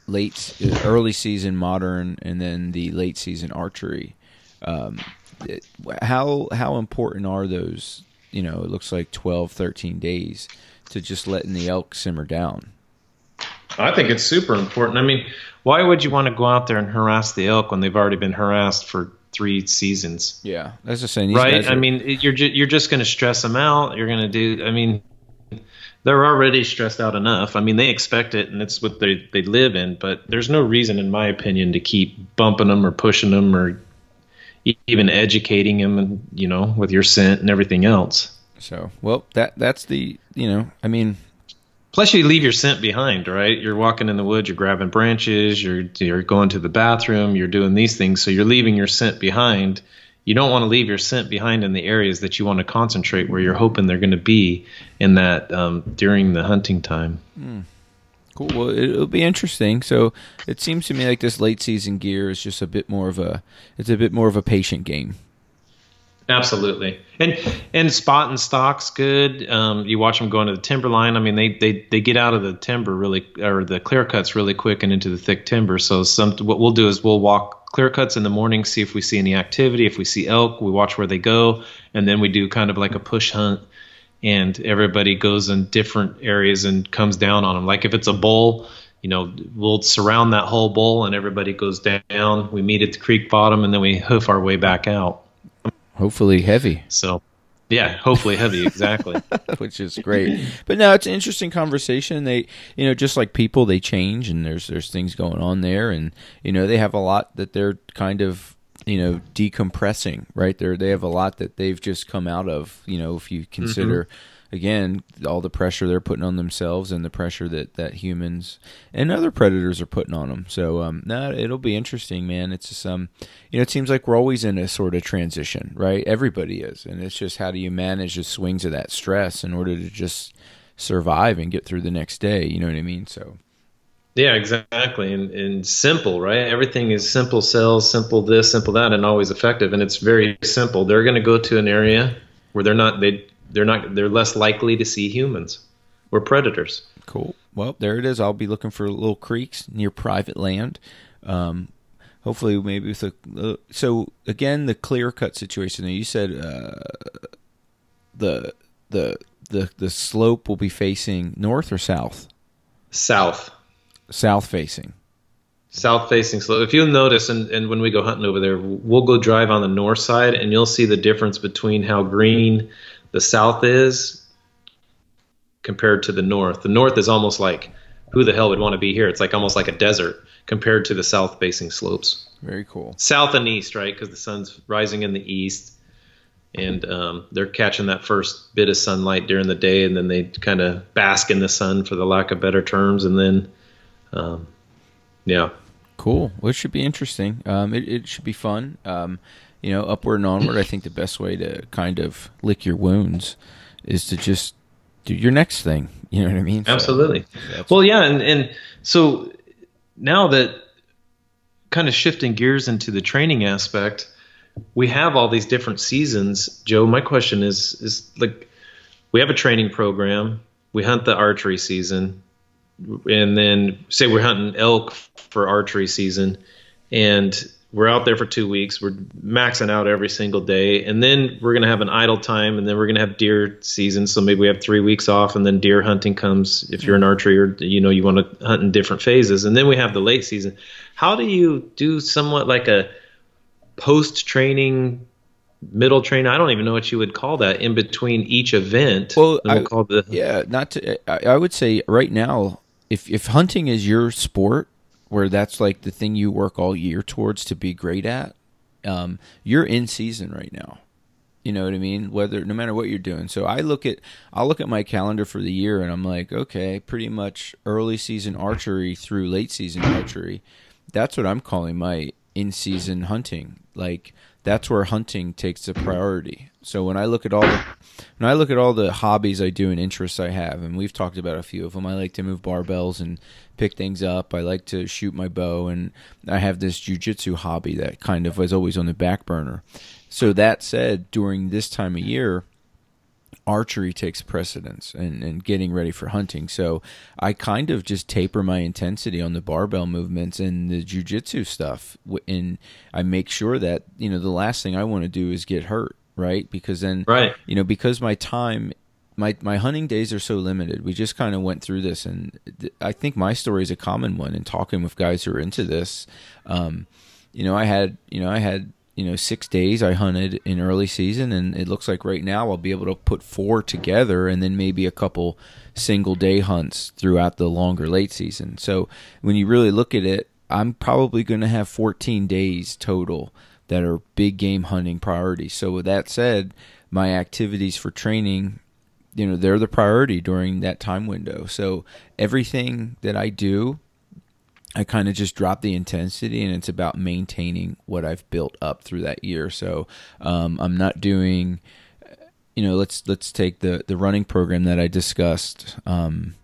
late, early season modern and then the late season archery. Um, it, how how important are those? You know, it looks like twelve, thirteen days to just letting the elk simmer down. I think it's super important. I mean, why would you want to go out there and harass the elk when they've already been harassed for three seasons? Yeah, that's just saying. Right? Are... I mean, it, you're ju- you're just going to stress them out. You're going to do. I mean, they're already stressed out enough. I mean, they expect it, and it's what they they live in. But there's no reason, in my opinion, to keep bumping them or pushing them or e- even educating them, and you know, with your scent and everything else. So, well, that that's the you know, I mean. Plus, you leave your scent behind, right? You're walking in the woods, you're grabbing branches, you're you're going to the bathroom, you're doing these things, so you're leaving your scent behind. You don't want to leave your scent behind in the areas that you want to concentrate, where you're hoping they're going to be in that um, during the hunting time. Mm. Cool. Well, it'll be interesting. So it seems to me like this late season gear is just a bit more of a it's a bit more of a patient game. Absolutely. And and spot and stock's good. Um, you watch them go into the timberline. I mean, they, they, they get out of the timber really, or the clear cuts really quick and into the thick timber. So some what we'll do is we'll walk clear cuts in the morning, see if we see any activity. If we see elk, we watch where they go. And then we do kind of like a push hunt. And everybody goes in different areas and comes down on them. Like if it's a bull, you know, we'll surround that whole bull and everybody goes down. We meet at the creek bottom and then we hoof our way back out. Hopefully heavy. So, yeah, hopefully heavy, exactly. Which is great. But no, it's an interesting conversation. They, you know, just like people, they change, and there's there's things going on there, and you know, they have a lot that they're kind of, you know, decompressing, right? They they have a lot that they've just come out of, you know, if you consider mm-hmm. again all the pressure they're putting on themselves and the pressure that, that humans and other predators are putting on them. So, um, no, it'll be interesting, man. It's just, um, you know, it seems like we're always in a sort of transition, right? Everybody is, and it's just how do you manage the swings of that stress in order to just survive and get through the next day? You know what I mean? So. Yeah, exactly. And, and simple, right? Everything is simple sells, simple this, simple that, and always effective. And it's very simple. They're going to go to an area where they're not, they, they're not, they're less likely to see humans or predators. Cool. Well, there it is. I'll be looking for little creeks near private land. Um, hopefully maybe with a, uh, so again, the clear cut situation there, you said, uh, the, the, the, the slope will be facing north or south? South. South facing. South facing slope. If you'll notice, and, and when we go hunting over there, we'll go drive on the north side, and you'll see the difference between how green the south is compared to the north. The north is almost like, who the hell would want to be here? It's like almost like a desert compared to the south facing slopes. Very cool. South and east, right? Because the sun's rising in the east, and um, they're catching that first bit of sunlight during the day, and then they kind of bask in the sun, for the lack of better terms, and then Um, yeah. Cool. Well, it should be interesting. Um, it, it should be fun. Um, you know, upward and onward, I think the best way to kind of lick your wounds is to just do your next thing. You know what I mean? Absolutely. So, well, yeah. And, and so now that kind of shifting gears into the training aspect, we have all these different seasons. Joe, my question is, is like, we have a training program. We hunt the archery season. And then say we're hunting elk for archery season, and We're out there for two weeks. We're maxing out every single day. And then we're going to have an idle time, and then we're going to have deer season. So maybe we have three weeks off, and then deer hunting comes if you're an archery or, you know, you want to hunt in different phases. And then we have the late season. How do you do somewhat like a post-training, middle training? I don't even know what you would call that in between each event. Well, we'll I, call the, yeah, not to, I, I would say right now, if if hunting is your sport, where that's like the thing you work all year towards to be great at, um, you're in season right now. You know what I mean? Whether no matter what you're doing. So I look at I'll look at my calendar for the year, and I'm like, okay, pretty much early season archery through late season archery. That's what I'm calling my in season hunting. Like that's where hunting takes a priority. So when I look at all the, when I look at all the hobbies I do and interests I have, and we've talked about a few of them. I like to move barbells and pick things up. I like to shoot my bow, and I have this jiu-jitsu hobby that kind of was always on the back burner. So that said, during this time of year, archery takes precedence and, and getting ready for hunting. So I kind of just taper my intensity on the barbell movements and the jiu-jitsu stuff, and I make sure that, you know, the last thing I want to do is get hurt, right? Because then, right. you know, because my time My my hunting days are so limited. We just kind of went through this, and th- I think my story is a common one. In talking with guys who are into this, um, you know, I had you know I had you know six days I hunted in early season, and it looks like right now I'll be able to put four together, and then maybe a couple single day hunts throughout the longer late season. So when you really look at it, I'm probably going to have fourteen days total that are big game hunting priorities. So with that said, my activities for training, you know, they're the priority during that time window. So everything that I do, I kind of just drop the intensity, and it's about maintaining what I've built up through that year. So um, I'm not doing, you know, let's let's take the, the running program that I discussed um,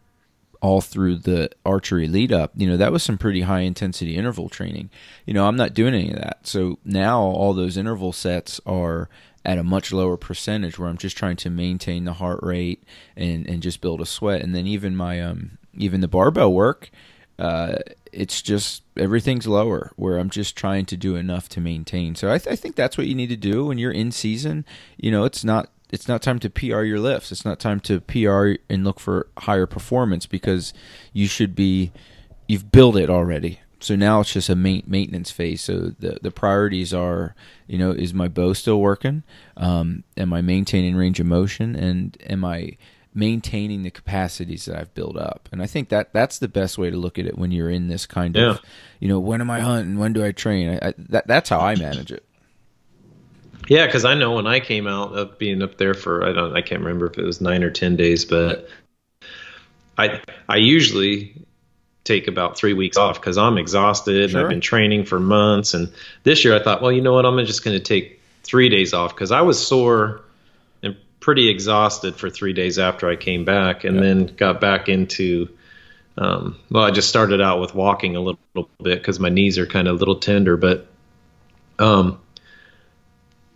all through the archery lead up. You know, that was some pretty high intensity interval training. You know, I'm not doing any of that. So now all those interval sets are at a much lower percentage, where I'm just trying to maintain the heart rate and, and just build a sweat. And then even my um even the barbell work, uh, it's just everything's lower, where I'm just trying to do enough to maintain. So I, th- I think that's what you need to do when you're in season. You know, it's not it's not time to P R your lifts. It's not time to P R and look for higher performance, because you should be you've built it already. So now it's just a maintenance phase. So the, the priorities are, you know, is my bow still working? Um, am I maintaining range of motion? And am I maintaining the capacities that I've built up? And I think that that's the best way to look at it when you're in this kind yeah. of, you know, when am I hunting? When do I train? I, I, that, that's how I manage it. Yeah, because I know when I came out of being up there for, I don't, I can't remember if it was nine or ten days, but I I usually take about three weeks off because I'm exhausted sure. and I've been training for months. And this year I thought, well, you know what? I'm just going to take three days off because I was sore and pretty exhausted for three days after I came back, and yeah. then got back into, um, well, I just started out with walking a little, little bit because my knees are kind of a little tender, but, um,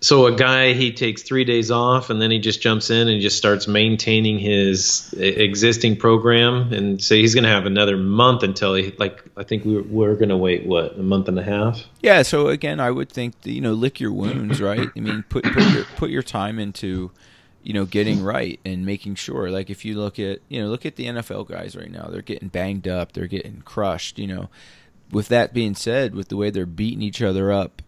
so a guy, he takes three days off, and then he just jumps in and just starts maintaining his existing program. And so he's going to have another month until he, like, I think we we're, we're going to wait, what, a month and a half? Yeah. So again, I would think, you know, lick your wounds, right? I mean, put put your, put your time into, you know, getting right and making sure. Like if you look at, you know, look at the N F L guys right now, they're getting banged up, they're getting crushed, you know. With that being said, with the way they're beating each other up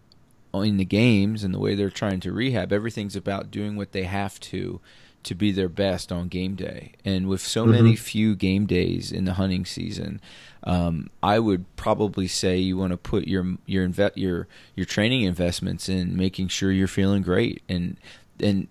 in the games and the way they're trying to rehab, everything's about doing what they have to to be their best on game day. And with so mm-hmm. many few game days in the hunting season, um, I would probably say you want to put your your inve- your your training investments in making sure you're feeling great. And and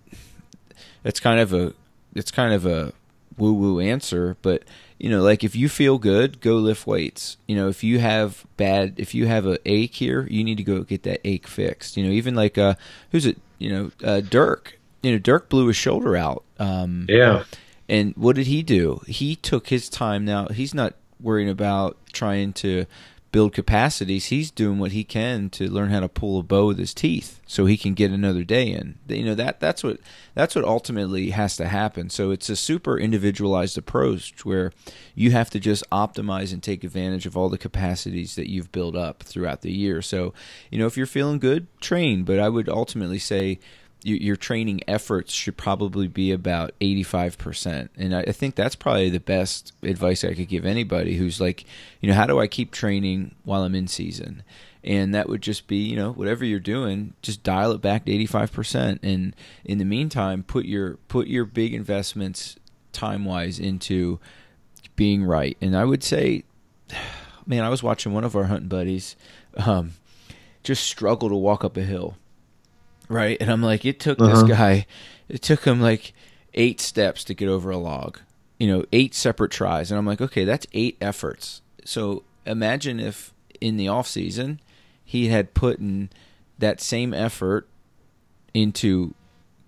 that's kind of a it's kind of a woo woo answer, but you know, like if you feel good, go lift weights. You know, if you have bad, if you have an ache here, you need to go get that ache fixed. You know, even like uh, who's it? You know, uh, Dirk. You know, Dirk blew his shoulder out. Um, yeah. And what did he do? He took his time. Now he's not worrying about trying to build capacities, he's doing what he can to learn how to pull a bow with his teeth so he can get another day in. You know, that that's what that's what ultimately has to happen. So it's a super individualized approach where you have to just optimize and take advantage of all the capacities that you've built up throughout the year. So, you know, if you're feeling good, train. But I would ultimately say your training efforts should probably be about eighty-five percent. And I think that's probably the best advice I could give anybody who's like, you know, how do I keep training while I'm in season? And that would just be, you know, whatever you're doing, just dial it back to eighty-five percent. And in the meantime, put your put your big investments time-wise into being right. And I would say, man, I was watching one of our hunting buddies um, just struggle to walk up a hill. Right, and I'm like, it took uh-huh. this guy, it took him like eight steps to get over a log, you know, eight separate tries. And I'm like, okay, that's eight efforts. So imagine if in the off season he had put in that same effort into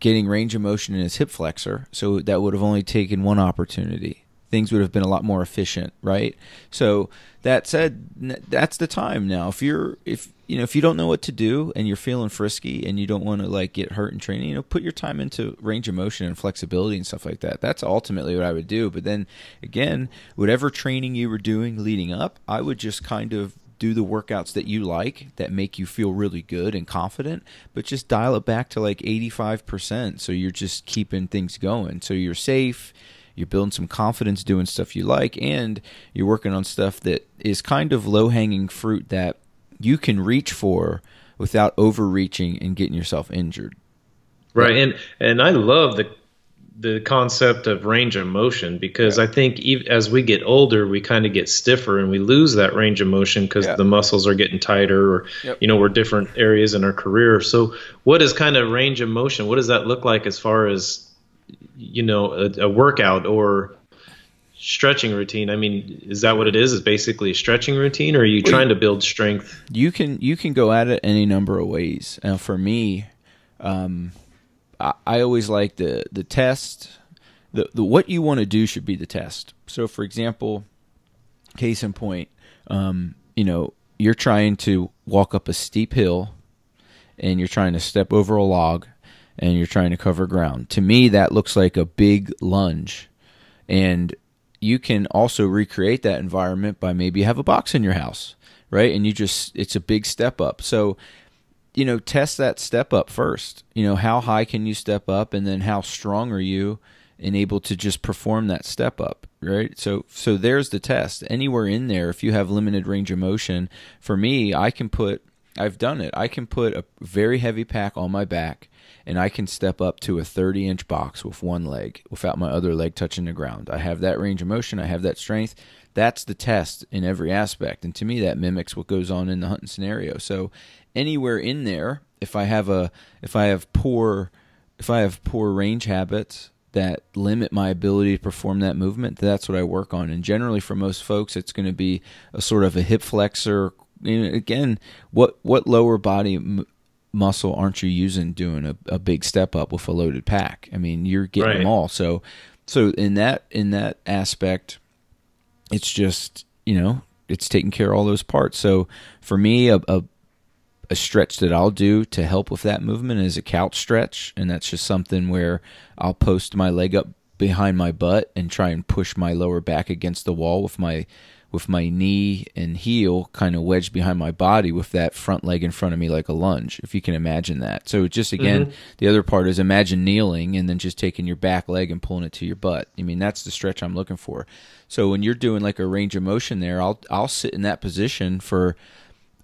getting range of motion in his hip flexor, so that would have only taken one opportunity. Things would have been a lot more efficient, right? So that said, that's the time now. If you're, if you know, if you don't know what to do and you're feeling frisky and you don't want to like get hurt in training, you know, put your time into range of motion and flexibility and stuff like that. That's ultimately what I would do. But then again, whatever training you were doing leading up, I would just kind of do the workouts that you like that make you feel really good and confident, but just dial it back to like eighty-five percent. So you're just keeping things going. So you're safe. You're building some confidence doing stuff you like, and you're working on stuff that is kind of low-hanging fruit that you can reach for without overreaching and getting yourself injured. Right, and and I love the the concept of range of motion, because yeah. I think ev- as we get older, we kind of get stiffer and we lose that range of motion because yeah. the muscles are getting tighter, or yep. you know, we're different areas in our career. So what is kind of range of motion? What does that look like as far as, you know, a, a workout or stretching routine? I mean, is that what it is? Is basically a stretching routine, or are you trying to build strength? You can you can go at it any number of ways. Now, for me, um, I, I always like the the test. The, the what you want to do should be the test. So, for example, case in point, um, you know, you're trying to walk up a steep hill, and you're trying to step over a log, and you're trying to cover ground. To me, that looks like a big lunge. And you can also recreate that environment by maybe have a box in your house, right? And you just, it's a big step up. So, you know, test that step up first. You know, how high can you step up, and then how strong are you and able to just perform that step up, right? So so there's the test. Anywhere in there, if you have limited range of motion, for me, I can put, I've done it, I can put a very heavy pack on my back, and I can step up to a thirty-inch box with one leg without my other leg touching the ground. I have that range of motion. I have that strength. That's the test in every aspect. And to me, that mimics what goes on in the hunting scenario. So anywhere in there, if I have a if I have poor if I have poor range habits that limit my ability to perform that movement, that's what I work on. And generally, for most folks, it's going to be a sort of a hip flexor. You know, again, what what lower body m- muscle aren't you using doing a, a big step up with a loaded pack? I mean, you're getting right. them all. So, so in that, in that aspect, it's just, you know, it's taking care of all those parts. So for me, a, a, a stretch that I'll do to help with that movement is a couch stretch. And that's just something where I'll post my leg up behind my butt and try and push my lower back against the wall with my, with my knee and heel kind of wedged behind my body with that front leg in front of me like a lunge, if you can imagine that. So just, again, mm-hmm. the other part is imagine kneeling and then just taking your back leg and pulling it to your butt. I mean, that's the stretch I'm looking for. So when you're doing like a range of motion there, I'll I'll sit in that position for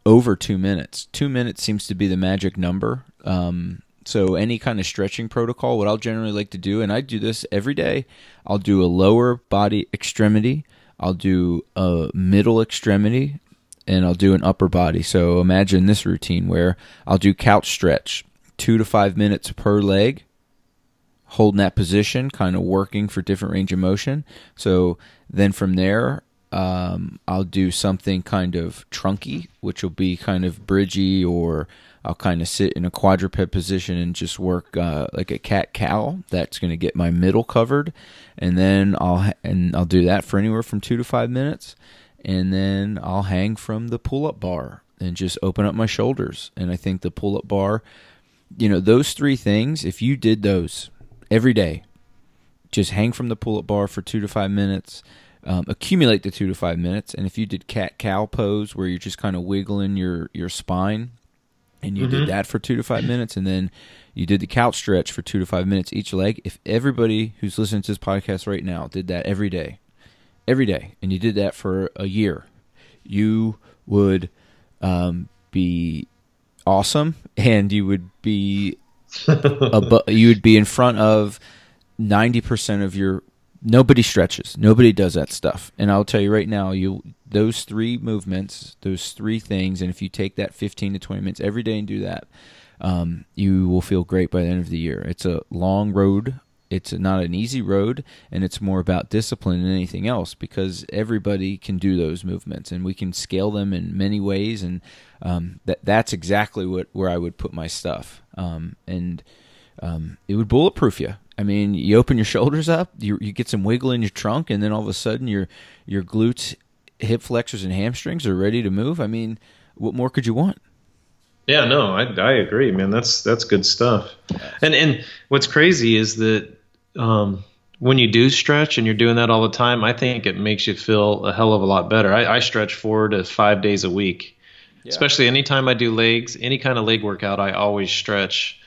over two minutes. Two minutes seems to be the magic number. Um, so any kind of stretching protocol, what I'll generally like to do, and I do this every day, I'll do a lower body extremity, I'll do a middle extremity, and I'll do an upper body. So imagine this routine where I'll do couch stretch, two to five minutes per leg, holding that position, kind of working for different range of motion. So then from there, um, I'll do something kind of trunky, which will be kind of bridgy, or I'll kind of sit in a quadruped position and just work uh, like a cat-cow. That's going to get my middle covered, and then I'll ha- and I'll do that for anywhere from two to five minutes. and then I'll hang from the pull-up bar and just open up my shoulders. And I think the pull-up bar, you know, those three things, if you did those every day, just hang from the pull-up bar for two to five minutes, um, accumulate the two to five minutes. And if you did cat-cow pose where you're just kind of wiggling your, your spine, and you mm-hmm. did that for two to five minutes, and then you did the couch stretch for two to five minutes each leg. If everybody who's listening to this podcast right now did that every day, every day, and you did that for a year, you would um, be awesome, and you would be ab- you would be in front of ninety percent of your. Nobody stretches. Nobody does that stuff. And I'll tell you right now, you those three movements, those three things, and if you take that fifteen to twenty minutes every day and do that, um, you will feel great by the end of the year. It's a long road. It's not an easy road, and it's more about discipline than anything else, because everybody can do those movements, and we can scale them in many ways, and um, that that's exactly what where I would put my stuff. Um, and um, it would bulletproof you. I mean, you open your shoulders up, you you get some wiggle in your trunk, and then all of a sudden your your glutes, hip flexors, and hamstrings are ready to move. I mean, what more could you want? Yeah, no, I I agree, man. That's that's good stuff. And and what's crazy is that um, when you do stretch and you're doing that all the time, I think it makes you feel a hell of a lot better. I, I stretch four to five days a week, yeah. Especially anytime I do legs, any kind of leg workout, I always stretch.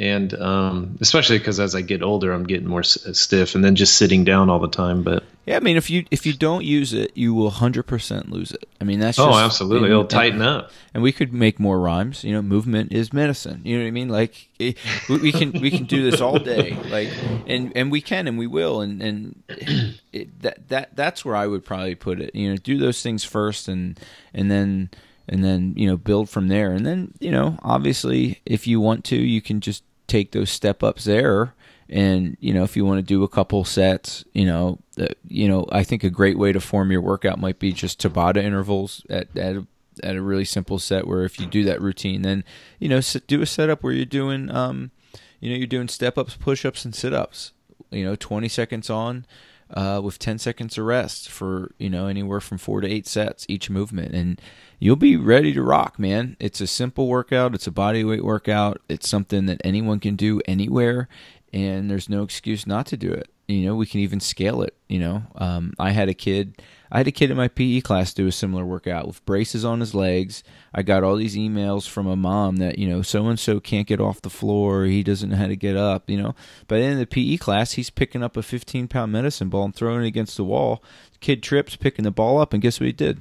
And um, especially because as I get older, I'm getting more s- stiff, and then just sitting down all the time. But yeah, I mean, if you if you don't use it, you will one hundred percent lose it. I mean, that's just, oh, absolutely, and, it'll tighten and, up. And we could make more rhymes. You know, movement is medicine. You know what I mean? Like it, we, we can we can do this all day. Like and, and we can and we will. And and it, that that that's where I would probably put it. You know, do those things first, and and then. And then, you know, build from there. And then, you know, obviously, if you want to, you can just take those step ups there. And, you know, if you want to do a couple sets, you know, uh, you know, I think a great way to form your workout might be just Tabata intervals at at a, at a really simple set, where if you do that routine, then, you know, do a setup where you're doing, um, you know, you're doing step ups, push ups, and sit ups, you know, twenty seconds on. Uh, with ten seconds of rest for, you know, anywhere from four to eight sets each movement. And you'll be ready to rock, man. It's a simple workout. It's a bodyweight workout. It's something that anyone can do anywhere, and there's no excuse not to do it. You know, we can even scale it, you know. Um, I had a kid, I had a kid in my P E class do a similar workout with braces on his legs. I got all these emails from a mom that, you know, so-and-so can't get off the floor. He doesn't know how to get up, you know. But in the P E class, he's picking up a fifteen-pound medicine ball and throwing it against the wall. The kid trips, picking the ball up, and guess what he did?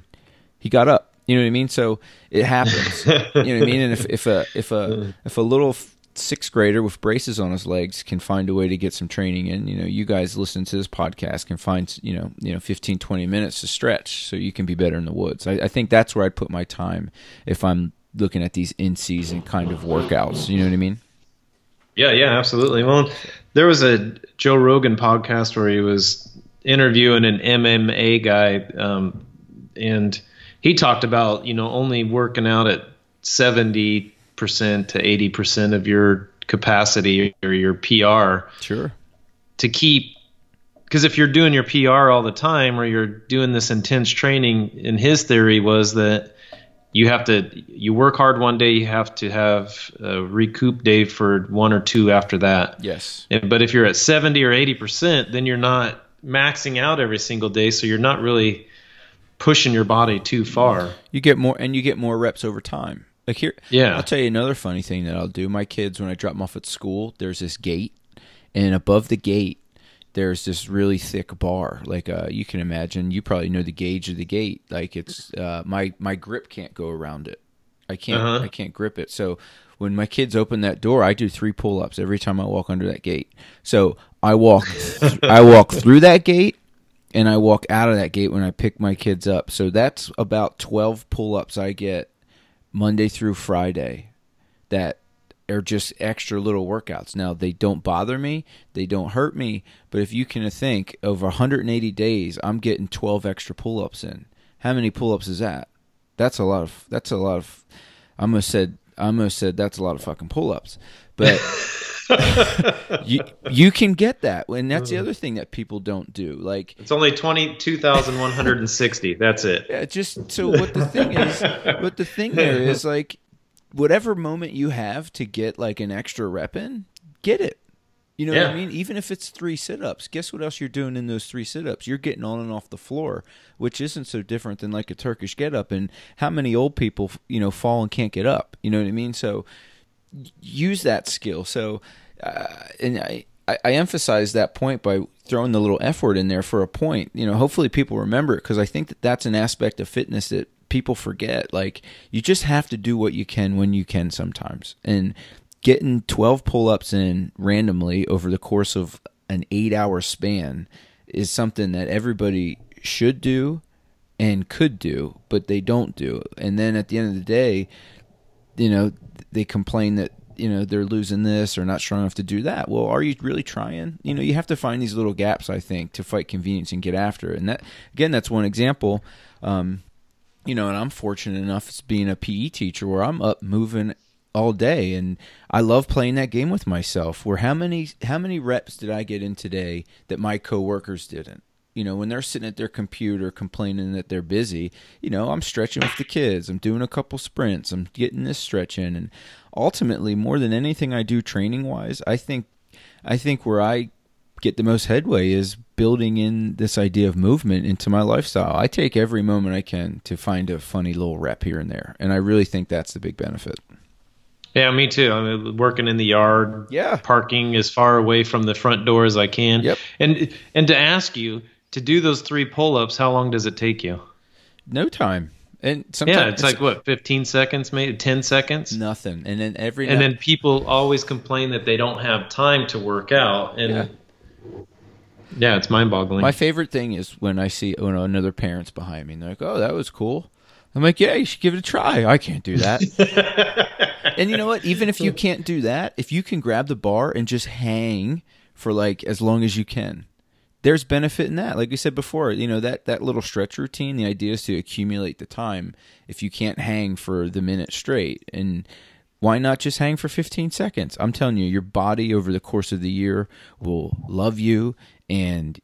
He got up. You know what I mean? So it happens. You know what I mean? And if, if a if a if a little... sixth grader with braces on his legs can find a way to get some training in, you know, you guys listening to this podcast can find, you know, you know, fifteen, twenty minutes to stretch so you can be better in the woods. I, I think that's where I'd put my time if I'm looking at these in-season kind of workouts. You know what I mean? Yeah, yeah, absolutely. Well, there was a Joe Rogan podcast where he was interviewing an M M A guy, um, and he talked about, you know, only working out at seventy percent to eighty percent of your capacity or your P R. Sure. To keep, because if you're doing your P R all the time, or you're doing this intense training, in his theory was that you have to, you work hard one day, you have to have a recoup day for one or two after that. Yes. But if you're at seventy or eighty percent, then you're not maxing out every single day, so you're not really pushing your body too far. You get more, and you get more reps over time. Like here, yeah. I'll tell you another funny thing that I'll do. My kids, when I drop them off at school, there's this gate, and above the gate, there's this really thick bar. Like uh, you can imagine, you probably know the gauge of the gate. Like it's uh, my my grip can't go around it. I can't uh-huh. I can't grip it. So when my kids open that door, I do three pull-ups every time I walk under that gate. So I walk th- I walk through that gate. And I walk out of that gate when I pick my kids up. So that's about twelve pull-ups I get Monday through Friday that are just extra little workouts. Now, they don't bother me. They don't hurt me. But if you can think, over one hundred eighty days, I'm getting twelve extra pull-ups in. How many pull-ups is that? That's a lot of – that's a lot of – I almost said, I almost said that's a lot of fucking pull-ups. But – you, you can get that. And that's the other thing that people don't do. Like, it's only twenty-two thousand one hundred sixty. That's it. Yeah, just so what the thing is, what the thing there is, like, whatever moment you have to get like an extra rep in, get it. You know yeah. what I mean? Even if it's three sit-ups, guess what else you're doing in those three sit-ups? You're getting on and off the floor, which isn't so different than like a Turkish get-up. And how many old people, you know, fall and can't get up? You know what I mean? So use that skill. So, uh, and I, I emphasize that point by throwing the little F word in there for a point. You know, hopefully people remember it, because I think that that's an aspect of fitness that people forget. Like, you just have to do what you can when you can sometimes. And getting twelve pull-ups in randomly over the course of an eight-hour span is something that everybody should do and could do, but they don't do. And then at the end of the day, you know, they complain that, you know, they're losing this or not strong enough to do that. Well, are you really trying? You know, you have to find these little gaps, I think, to fight convenience and get after it. And that, again, that's one example. Um, you know, and I'm fortunate enough as being a P E teacher where I'm up moving all day, and I love playing that game with myself where how many how many reps did I get in today that my coworkers didn't? You know, when they're sitting at their computer complaining that they're busy, you know, I'm stretching with the kids, I'm doing a couple sprints, I'm getting this stretch in. And ultimately, more than anything I do training wise, I think I think where I get the most headway is building in this idea of movement into my lifestyle. I take every moment I can to find a funny little rep here and there, and I really think that's the big benefit. Yeah, me too. I mean, working in the yard, yeah. parking as far away from the front door as I can. Yep. And and to ask you, to do those three pull-ups, how long does it take you? No time. And sometimes Yeah, it's, it's like, what, fifteen seconds, maybe ten seconds? Nothing. And then every And night, then people always complain that they don't have time to work out. And yeah. yeah, it's mind-boggling. My favorite thing is when I see when another parent's behind me, and they're like, oh, that was cool. I'm like, yeah, you should give it a try. I can't do that. And you know what? Even if you can't do that, if you can grab the bar and just hang for like as long as you can, there's benefit in that. Like we said before, you know, that, that little stretch routine, the idea is to accumulate the time if you can't hang for the minute straight. And why not just hang for fifteen seconds? I'm telling you, your body over the course of the year will love you, and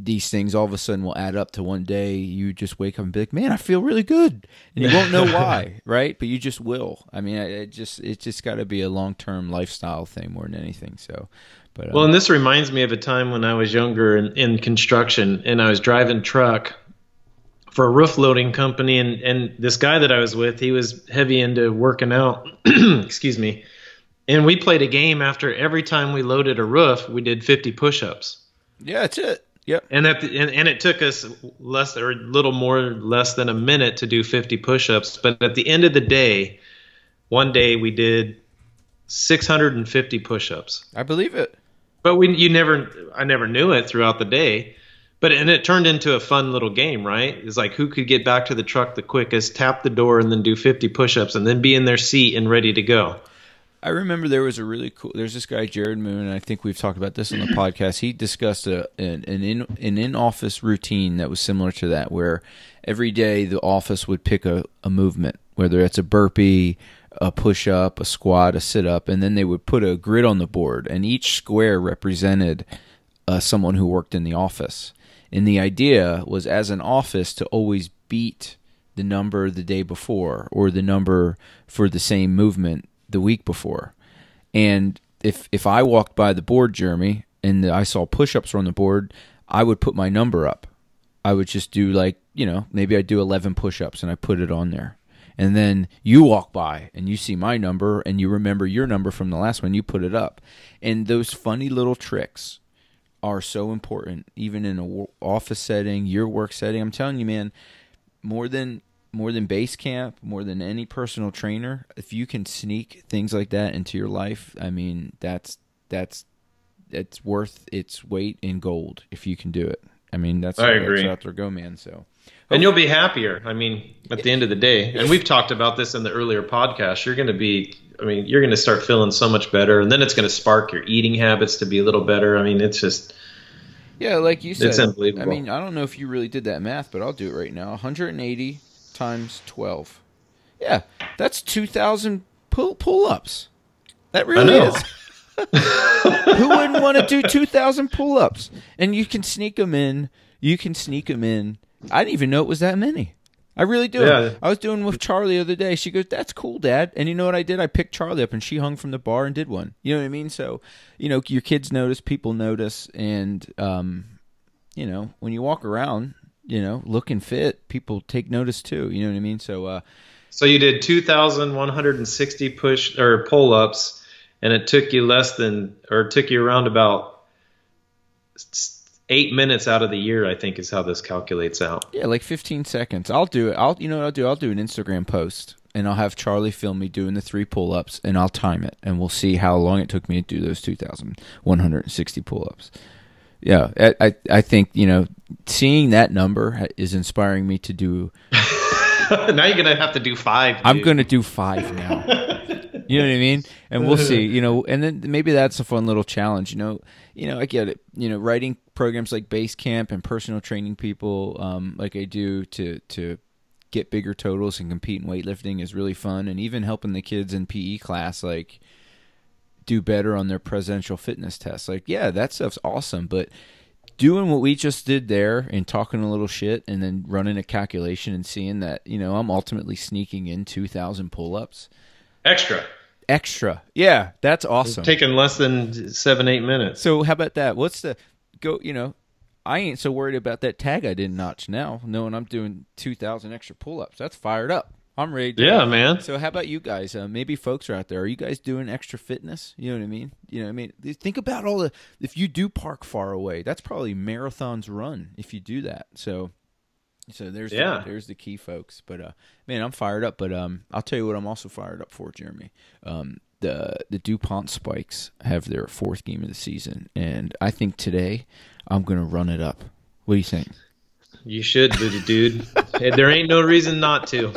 these things all of a sudden will add up to one day you just wake up and be like, man, I feel really good. And you won't know why, right? But you just will. I mean, it just it's just got to be a long-term lifestyle thing more than anything. So, but um, Well, and this reminds me of a time when I was younger in, in construction, and I was driving truck for a roof loading company, and, and this guy that I was with, he was heavy into working out. Excuse me. And we played a game after every time we loaded a roof, we did fifty push-ups. Yeah, that's it. Yep. And, at the, and and it took us less or a little more or less than a minute to do fifty push-ups. But at the end of the day, one day we did six hundred fifty push-ups. I believe it. But we you never I never knew it throughout the day. But and it turned into a fun little game, right? It's like who could get back to the truck the quickest, tap the door, and then do fifty push-ups, and then be in their seat and ready to go. I remember there was a really cool. There's this guy Jared Moon, and I think we've talked about this on the podcast. He discussed a an an in an in office routine that was similar to that, where every day the office would pick a, a movement, whether it's a burpee, a push up, a squat, a sit up, and then they would put a grid on the board, and each square represented uh, someone who worked in the office. And the idea was, as an office, to always beat the number the day before or the number for the same movement the week before. And if if I walked by the board, Jeremy, and I saw push-ups on the board, I would put my number up. I would just do like, you know, maybe I'd do eleven push-ups and I put it on there. And then you walk by and you see my number and you remember your number from the last one, you put it up. And those funny little tricks are so important, even in an office setting, your work setting. I'm telling you, man, more than... More than Basecamp, more than any personal trainer, if you can sneak things like that into your life, I mean, that's that's it's worth its weight in gold if you can do it. I mean, that's I agree. That's out there go, man. So, and you'll be happier. I mean, at the end of the day, and we've talked about this in the earlier podcast. You're going to be, I mean, you're going to start feeling so much better, and then it's going to spark your eating habits to be a little better. I mean, it's just. Yeah, like you said, it's unbelievable. I mean, I don't know if you really did that math, but I'll do it right now. one hundred eighty times twelve. Yeah, that's two thousand pull, pull-ups. That really is. Who wouldn't want to do two thousand pull-ups? And you can sneak them in. You can sneak them in. I didn't even know it was that many. I really do. Yeah. I was doing with Charlie the other day. She goes, "That's cool, Dad." And you know what I did? I picked Charlie up, and she hung from the bar and did one. You know what I mean? So, you know, your kids notice, people notice, and, um, you know, when you walk around, you know, looking fit, people take notice too. You know what I mean? So, uh, so you did two thousand one hundred sixty push or pull-ups, and it took you less than, or it took you around about eight minutes out of the year, I think, is how this calculates out. Yeah, like fifteen seconds. I'll do it. I'll, you know what I'll do? I'll do an Instagram post, and I'll have Charlie film me doing the three pull-ups, and I'll time it, and we'll see how long it took me to do those two thousand one hundred sixty pull-ups. Yeah, I, I, I think, you know, seeing that number is inspiring me to do. Now you're going to have to do five. Dude. I'm going to do five now. You know what I mean? And we'll see, you know, and then maybe that's a fun little challenge, you know. You know, I get it. You know, writing programs like Basecamp and personal training people um, like I do to to get bigger totals and compete in weightlifting is really fun. And even helping the kids in P E class, like, do better on their presidential fitness tests. Like, yeah, that stuff's awesome. But doing what we just did there and talking a little shit and then running a calculation and seeing that, you know, I'm ultimately sneaking in two thousand pull-ups. Extra. Extra. Yeah, that's awesome. It's taking less than seven, eight minutes. So how about that? What's the go, you know, I ain't so worried about that tag I didn't notch now, knowing I'm doing two thousand extra pull-ups. That's fired up. I'm ready to yeah, go. Man. So how about you guys? Uh, maybe folks are out there. Are you guys doing extra fitness? You know what I mean? You know what I mean? Think about all the – if you do park far away, that's probably marathons run if you do that. So so there's, yeah. the, there's the key, folks. But, uh, man, I'm fired up. But um, I'll tell you what I'm also fired up for, Jeremy. Um, the the DuPont Spikes have their fourth game of the season, and I think today I'm going to run it up. What do you think? You should, dude. There ain't no reason not to.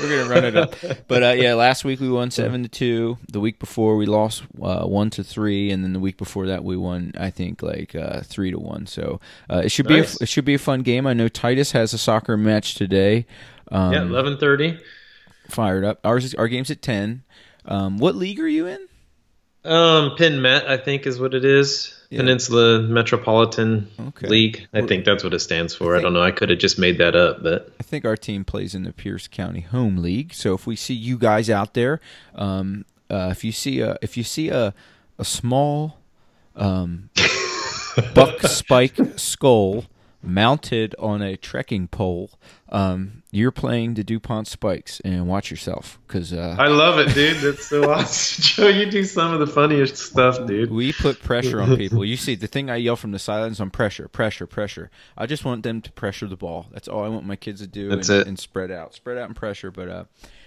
We're gonna run it up, but uh, yeah. Last week we won seven to two. The week before we lost uh, one to three, and then the week before that we won, I think, like uh, three to one. So uh, it should nice. be a, it should be a fun game. I know Titus has a soccer match today. Um, yeah, eleven thirty. Fired up. Ours is, our game's at ten. Um, what league are you in? Um, Penn Met, I think, is what it is. Yeah. Peninsula Metropolitan okay. League. I well, think that's what it stands for. I, think, I don't know. I could have just made that up, but I think our team plays in the Pierce County Home League. So if we see you guys out there, um, uh, if you see a if you see a a small um, buck spike skull mounted on a trekking pole, um, you're playing the DuPont Spikes, and watch yourself, because uh, I love it, dude. That's so awesome, Joe. You do some of the funniest stuff, dude. We put pressure on people. You see, the thing I yell from the silence on pressure, pressure, pressure. I just want them to pressure the ball. That's all I want my kids to do. That's and, it. And spread out, spread out and pressure. But uh,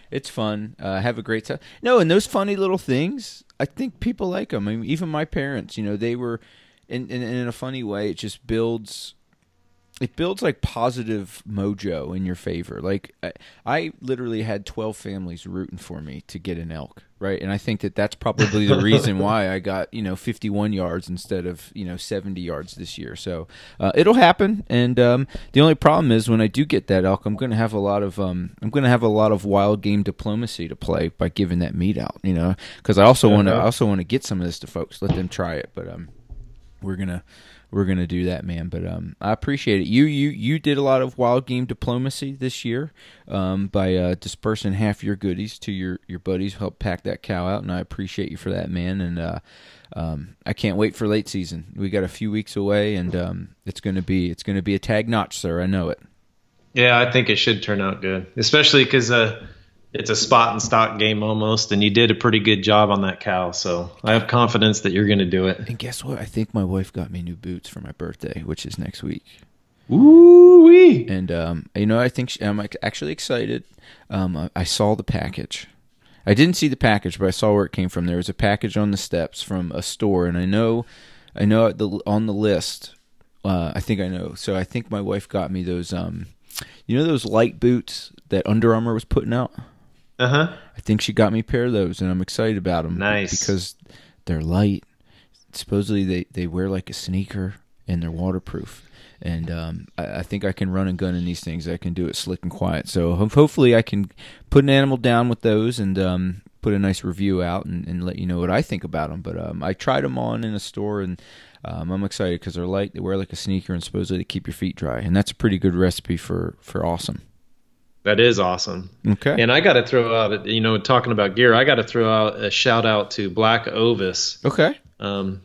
it's fun. Uh, have a great time. No, and those funny little things, I think people like them. I mean, even my parents, you know, they were, in in, in a funny way, it just builds. It builds like positive mojo in your favor. Like I, I literally had twelve families rooting for me to get an elk, right? And I think that that's probably the reason why I got, you know, fifty-one yards instead of, you know, seventy yards this year. So uh, it'll happen. And um, the only problem is when I do get that elk, I'm going to have a lot of um, I'm going to have a lot of wild game diplomacy to play by giving that meat out, you know, because I also want to I also want to get some of this to folks, let them try it. But um, we're gonna. We're gonna do that, man. But um, I appreciate it. You you you did a lot of wild game diplomacy this year um, by uh, dispersing half your goodies to your, your buddies, help pack that cow out, and I appreciate you for that, man. And uh, um, I can't wait for late season. We got a few weeks away, and um, it's gonna be it's gonna be a tag notch, sir. I know it. Yeah, I think it should turn out good, especially because uh, it's a spot and stock game almost, and you did a pretty good job on that cow, so I have confidence that you're going to do it. And guess what? I think my wife got me new boots for my birthday, which is next week. Ooh-wee! And, um, you know, I think she, I'm actually excited. Um, I, I saw the package. I didn't see the package, but I saw where it came from. There was a package on the steps from a store, and I know, I know the, on the list, uh, I think I know. So I think my wife got me those, um, you know those light boots that Under Armour was putting out? Uh-huh. I think she got me a pair of those, and I'm excited about them. Nice. Because they're light. Supposedly they, they wear like a sneaker, and they're waterproof. And um, I, I think I can run and gun in these things. I can do it slick and quiet. So ho- hopefully I can put an animal down with those and um, put a nice review out and, and let you know what I think about them. But um, I tried them on in a store, and um, I'm excited because they're light. They wear like a sneaker, and supposedly they keep your feet dry. And that's a pretty good recipe for, for awesome. That is awesome. Okay. And I got to throw out, you know, talking about gear, I got to throw out a shout out to Black Ovis. Okay. Um,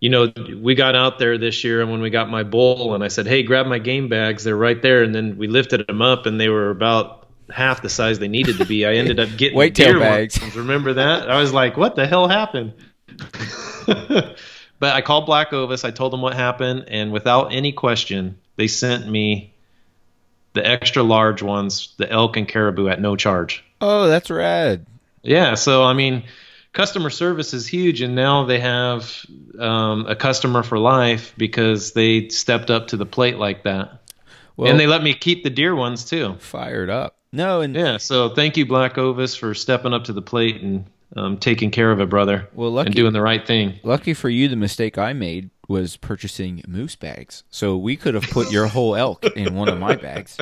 you know, we got out there this year, and when we got my bull, and I said, hey, grab my game bags, they're right there. And then we lifted them up, and they were about half the size they needed to be. I ended up getting whitetail bags. Ones. Remember that? I was like, what the hell happened? But I called Black Ovis. I told them what happened. And without any question, they sent me the extra large ones, the elk and caribou, at no charge. Oh, that's rad. Yeah. So, I mean, customer service is huge, and now they have um, a customer for life because they stepped up to the plate like that. Well, and they let me keep the deer ones too. Fired up. No, and yeah. So thank you, Black Ovis, for stepping up to the plate and um, taking care of a brother. Well, lucky, and doing the right thing. Lucky for you, the mistake I made was purchasing moose bags. So we could have put your whole elk in one of my bags.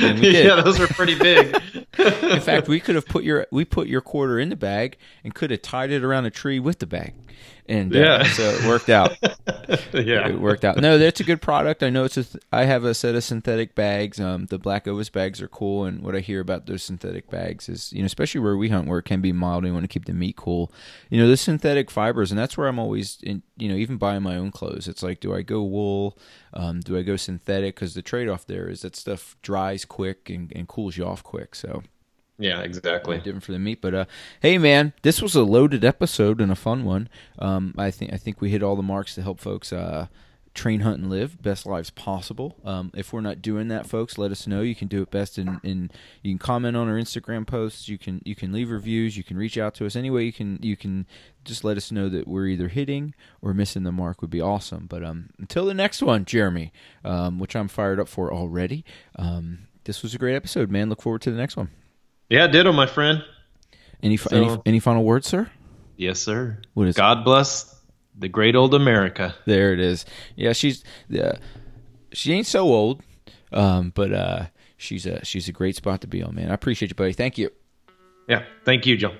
And we did. Yeah, those are pretty big. In fact, we could have put your we put your quarter in the bag and could have tied it around a tree with the bag. And uh, yeah. So it worked out. Yeah. It worked out. No, that's a good product. I know it's a th- I have a set of synthetic bags. Um, the Black Ovis bags are cool, and what I hear about those synthetic bags is, you know, especially where we hunt, where it can be mild and you want to keep the meat cool. You know, the synthetic fibers, and that's where I'm always in, you know, even buying my own clothes, it's like, do I go wool? Um, do I go synthetic? Because the trade-off there is that stuff dries quick and, and cools you off quick. So yeah, exactly. Different for the meat, but uh, hey, man, this was a loaded episode and a fun one. Um, I think I think we hit all the marks to help folks uh, train, hunt, and live best lives possible. Um, if we're not doing that, folks, let us know. You can do it best, in, in you can comment on our Instagram posts. You can you can leave reviews. You can reach out to us anyway. You can you can just let us know that we're either hitting or missing the mark. Would be awesome. But um, until the next one, Jeremy, um, which I'm fired up for already. Um, this was a great episode, man. Look forward to the next one. Yeah, ditto, my friend. Any, so, any any final words, sir? Yes, sir. What is God it? Bless the great old America. There it is. Yeah, she's uh, she ain't so old, um, but uh, she's a she's a great spot to be on, man. I appreciate you, buddy. Thank you. Yeah, thank you, Joe.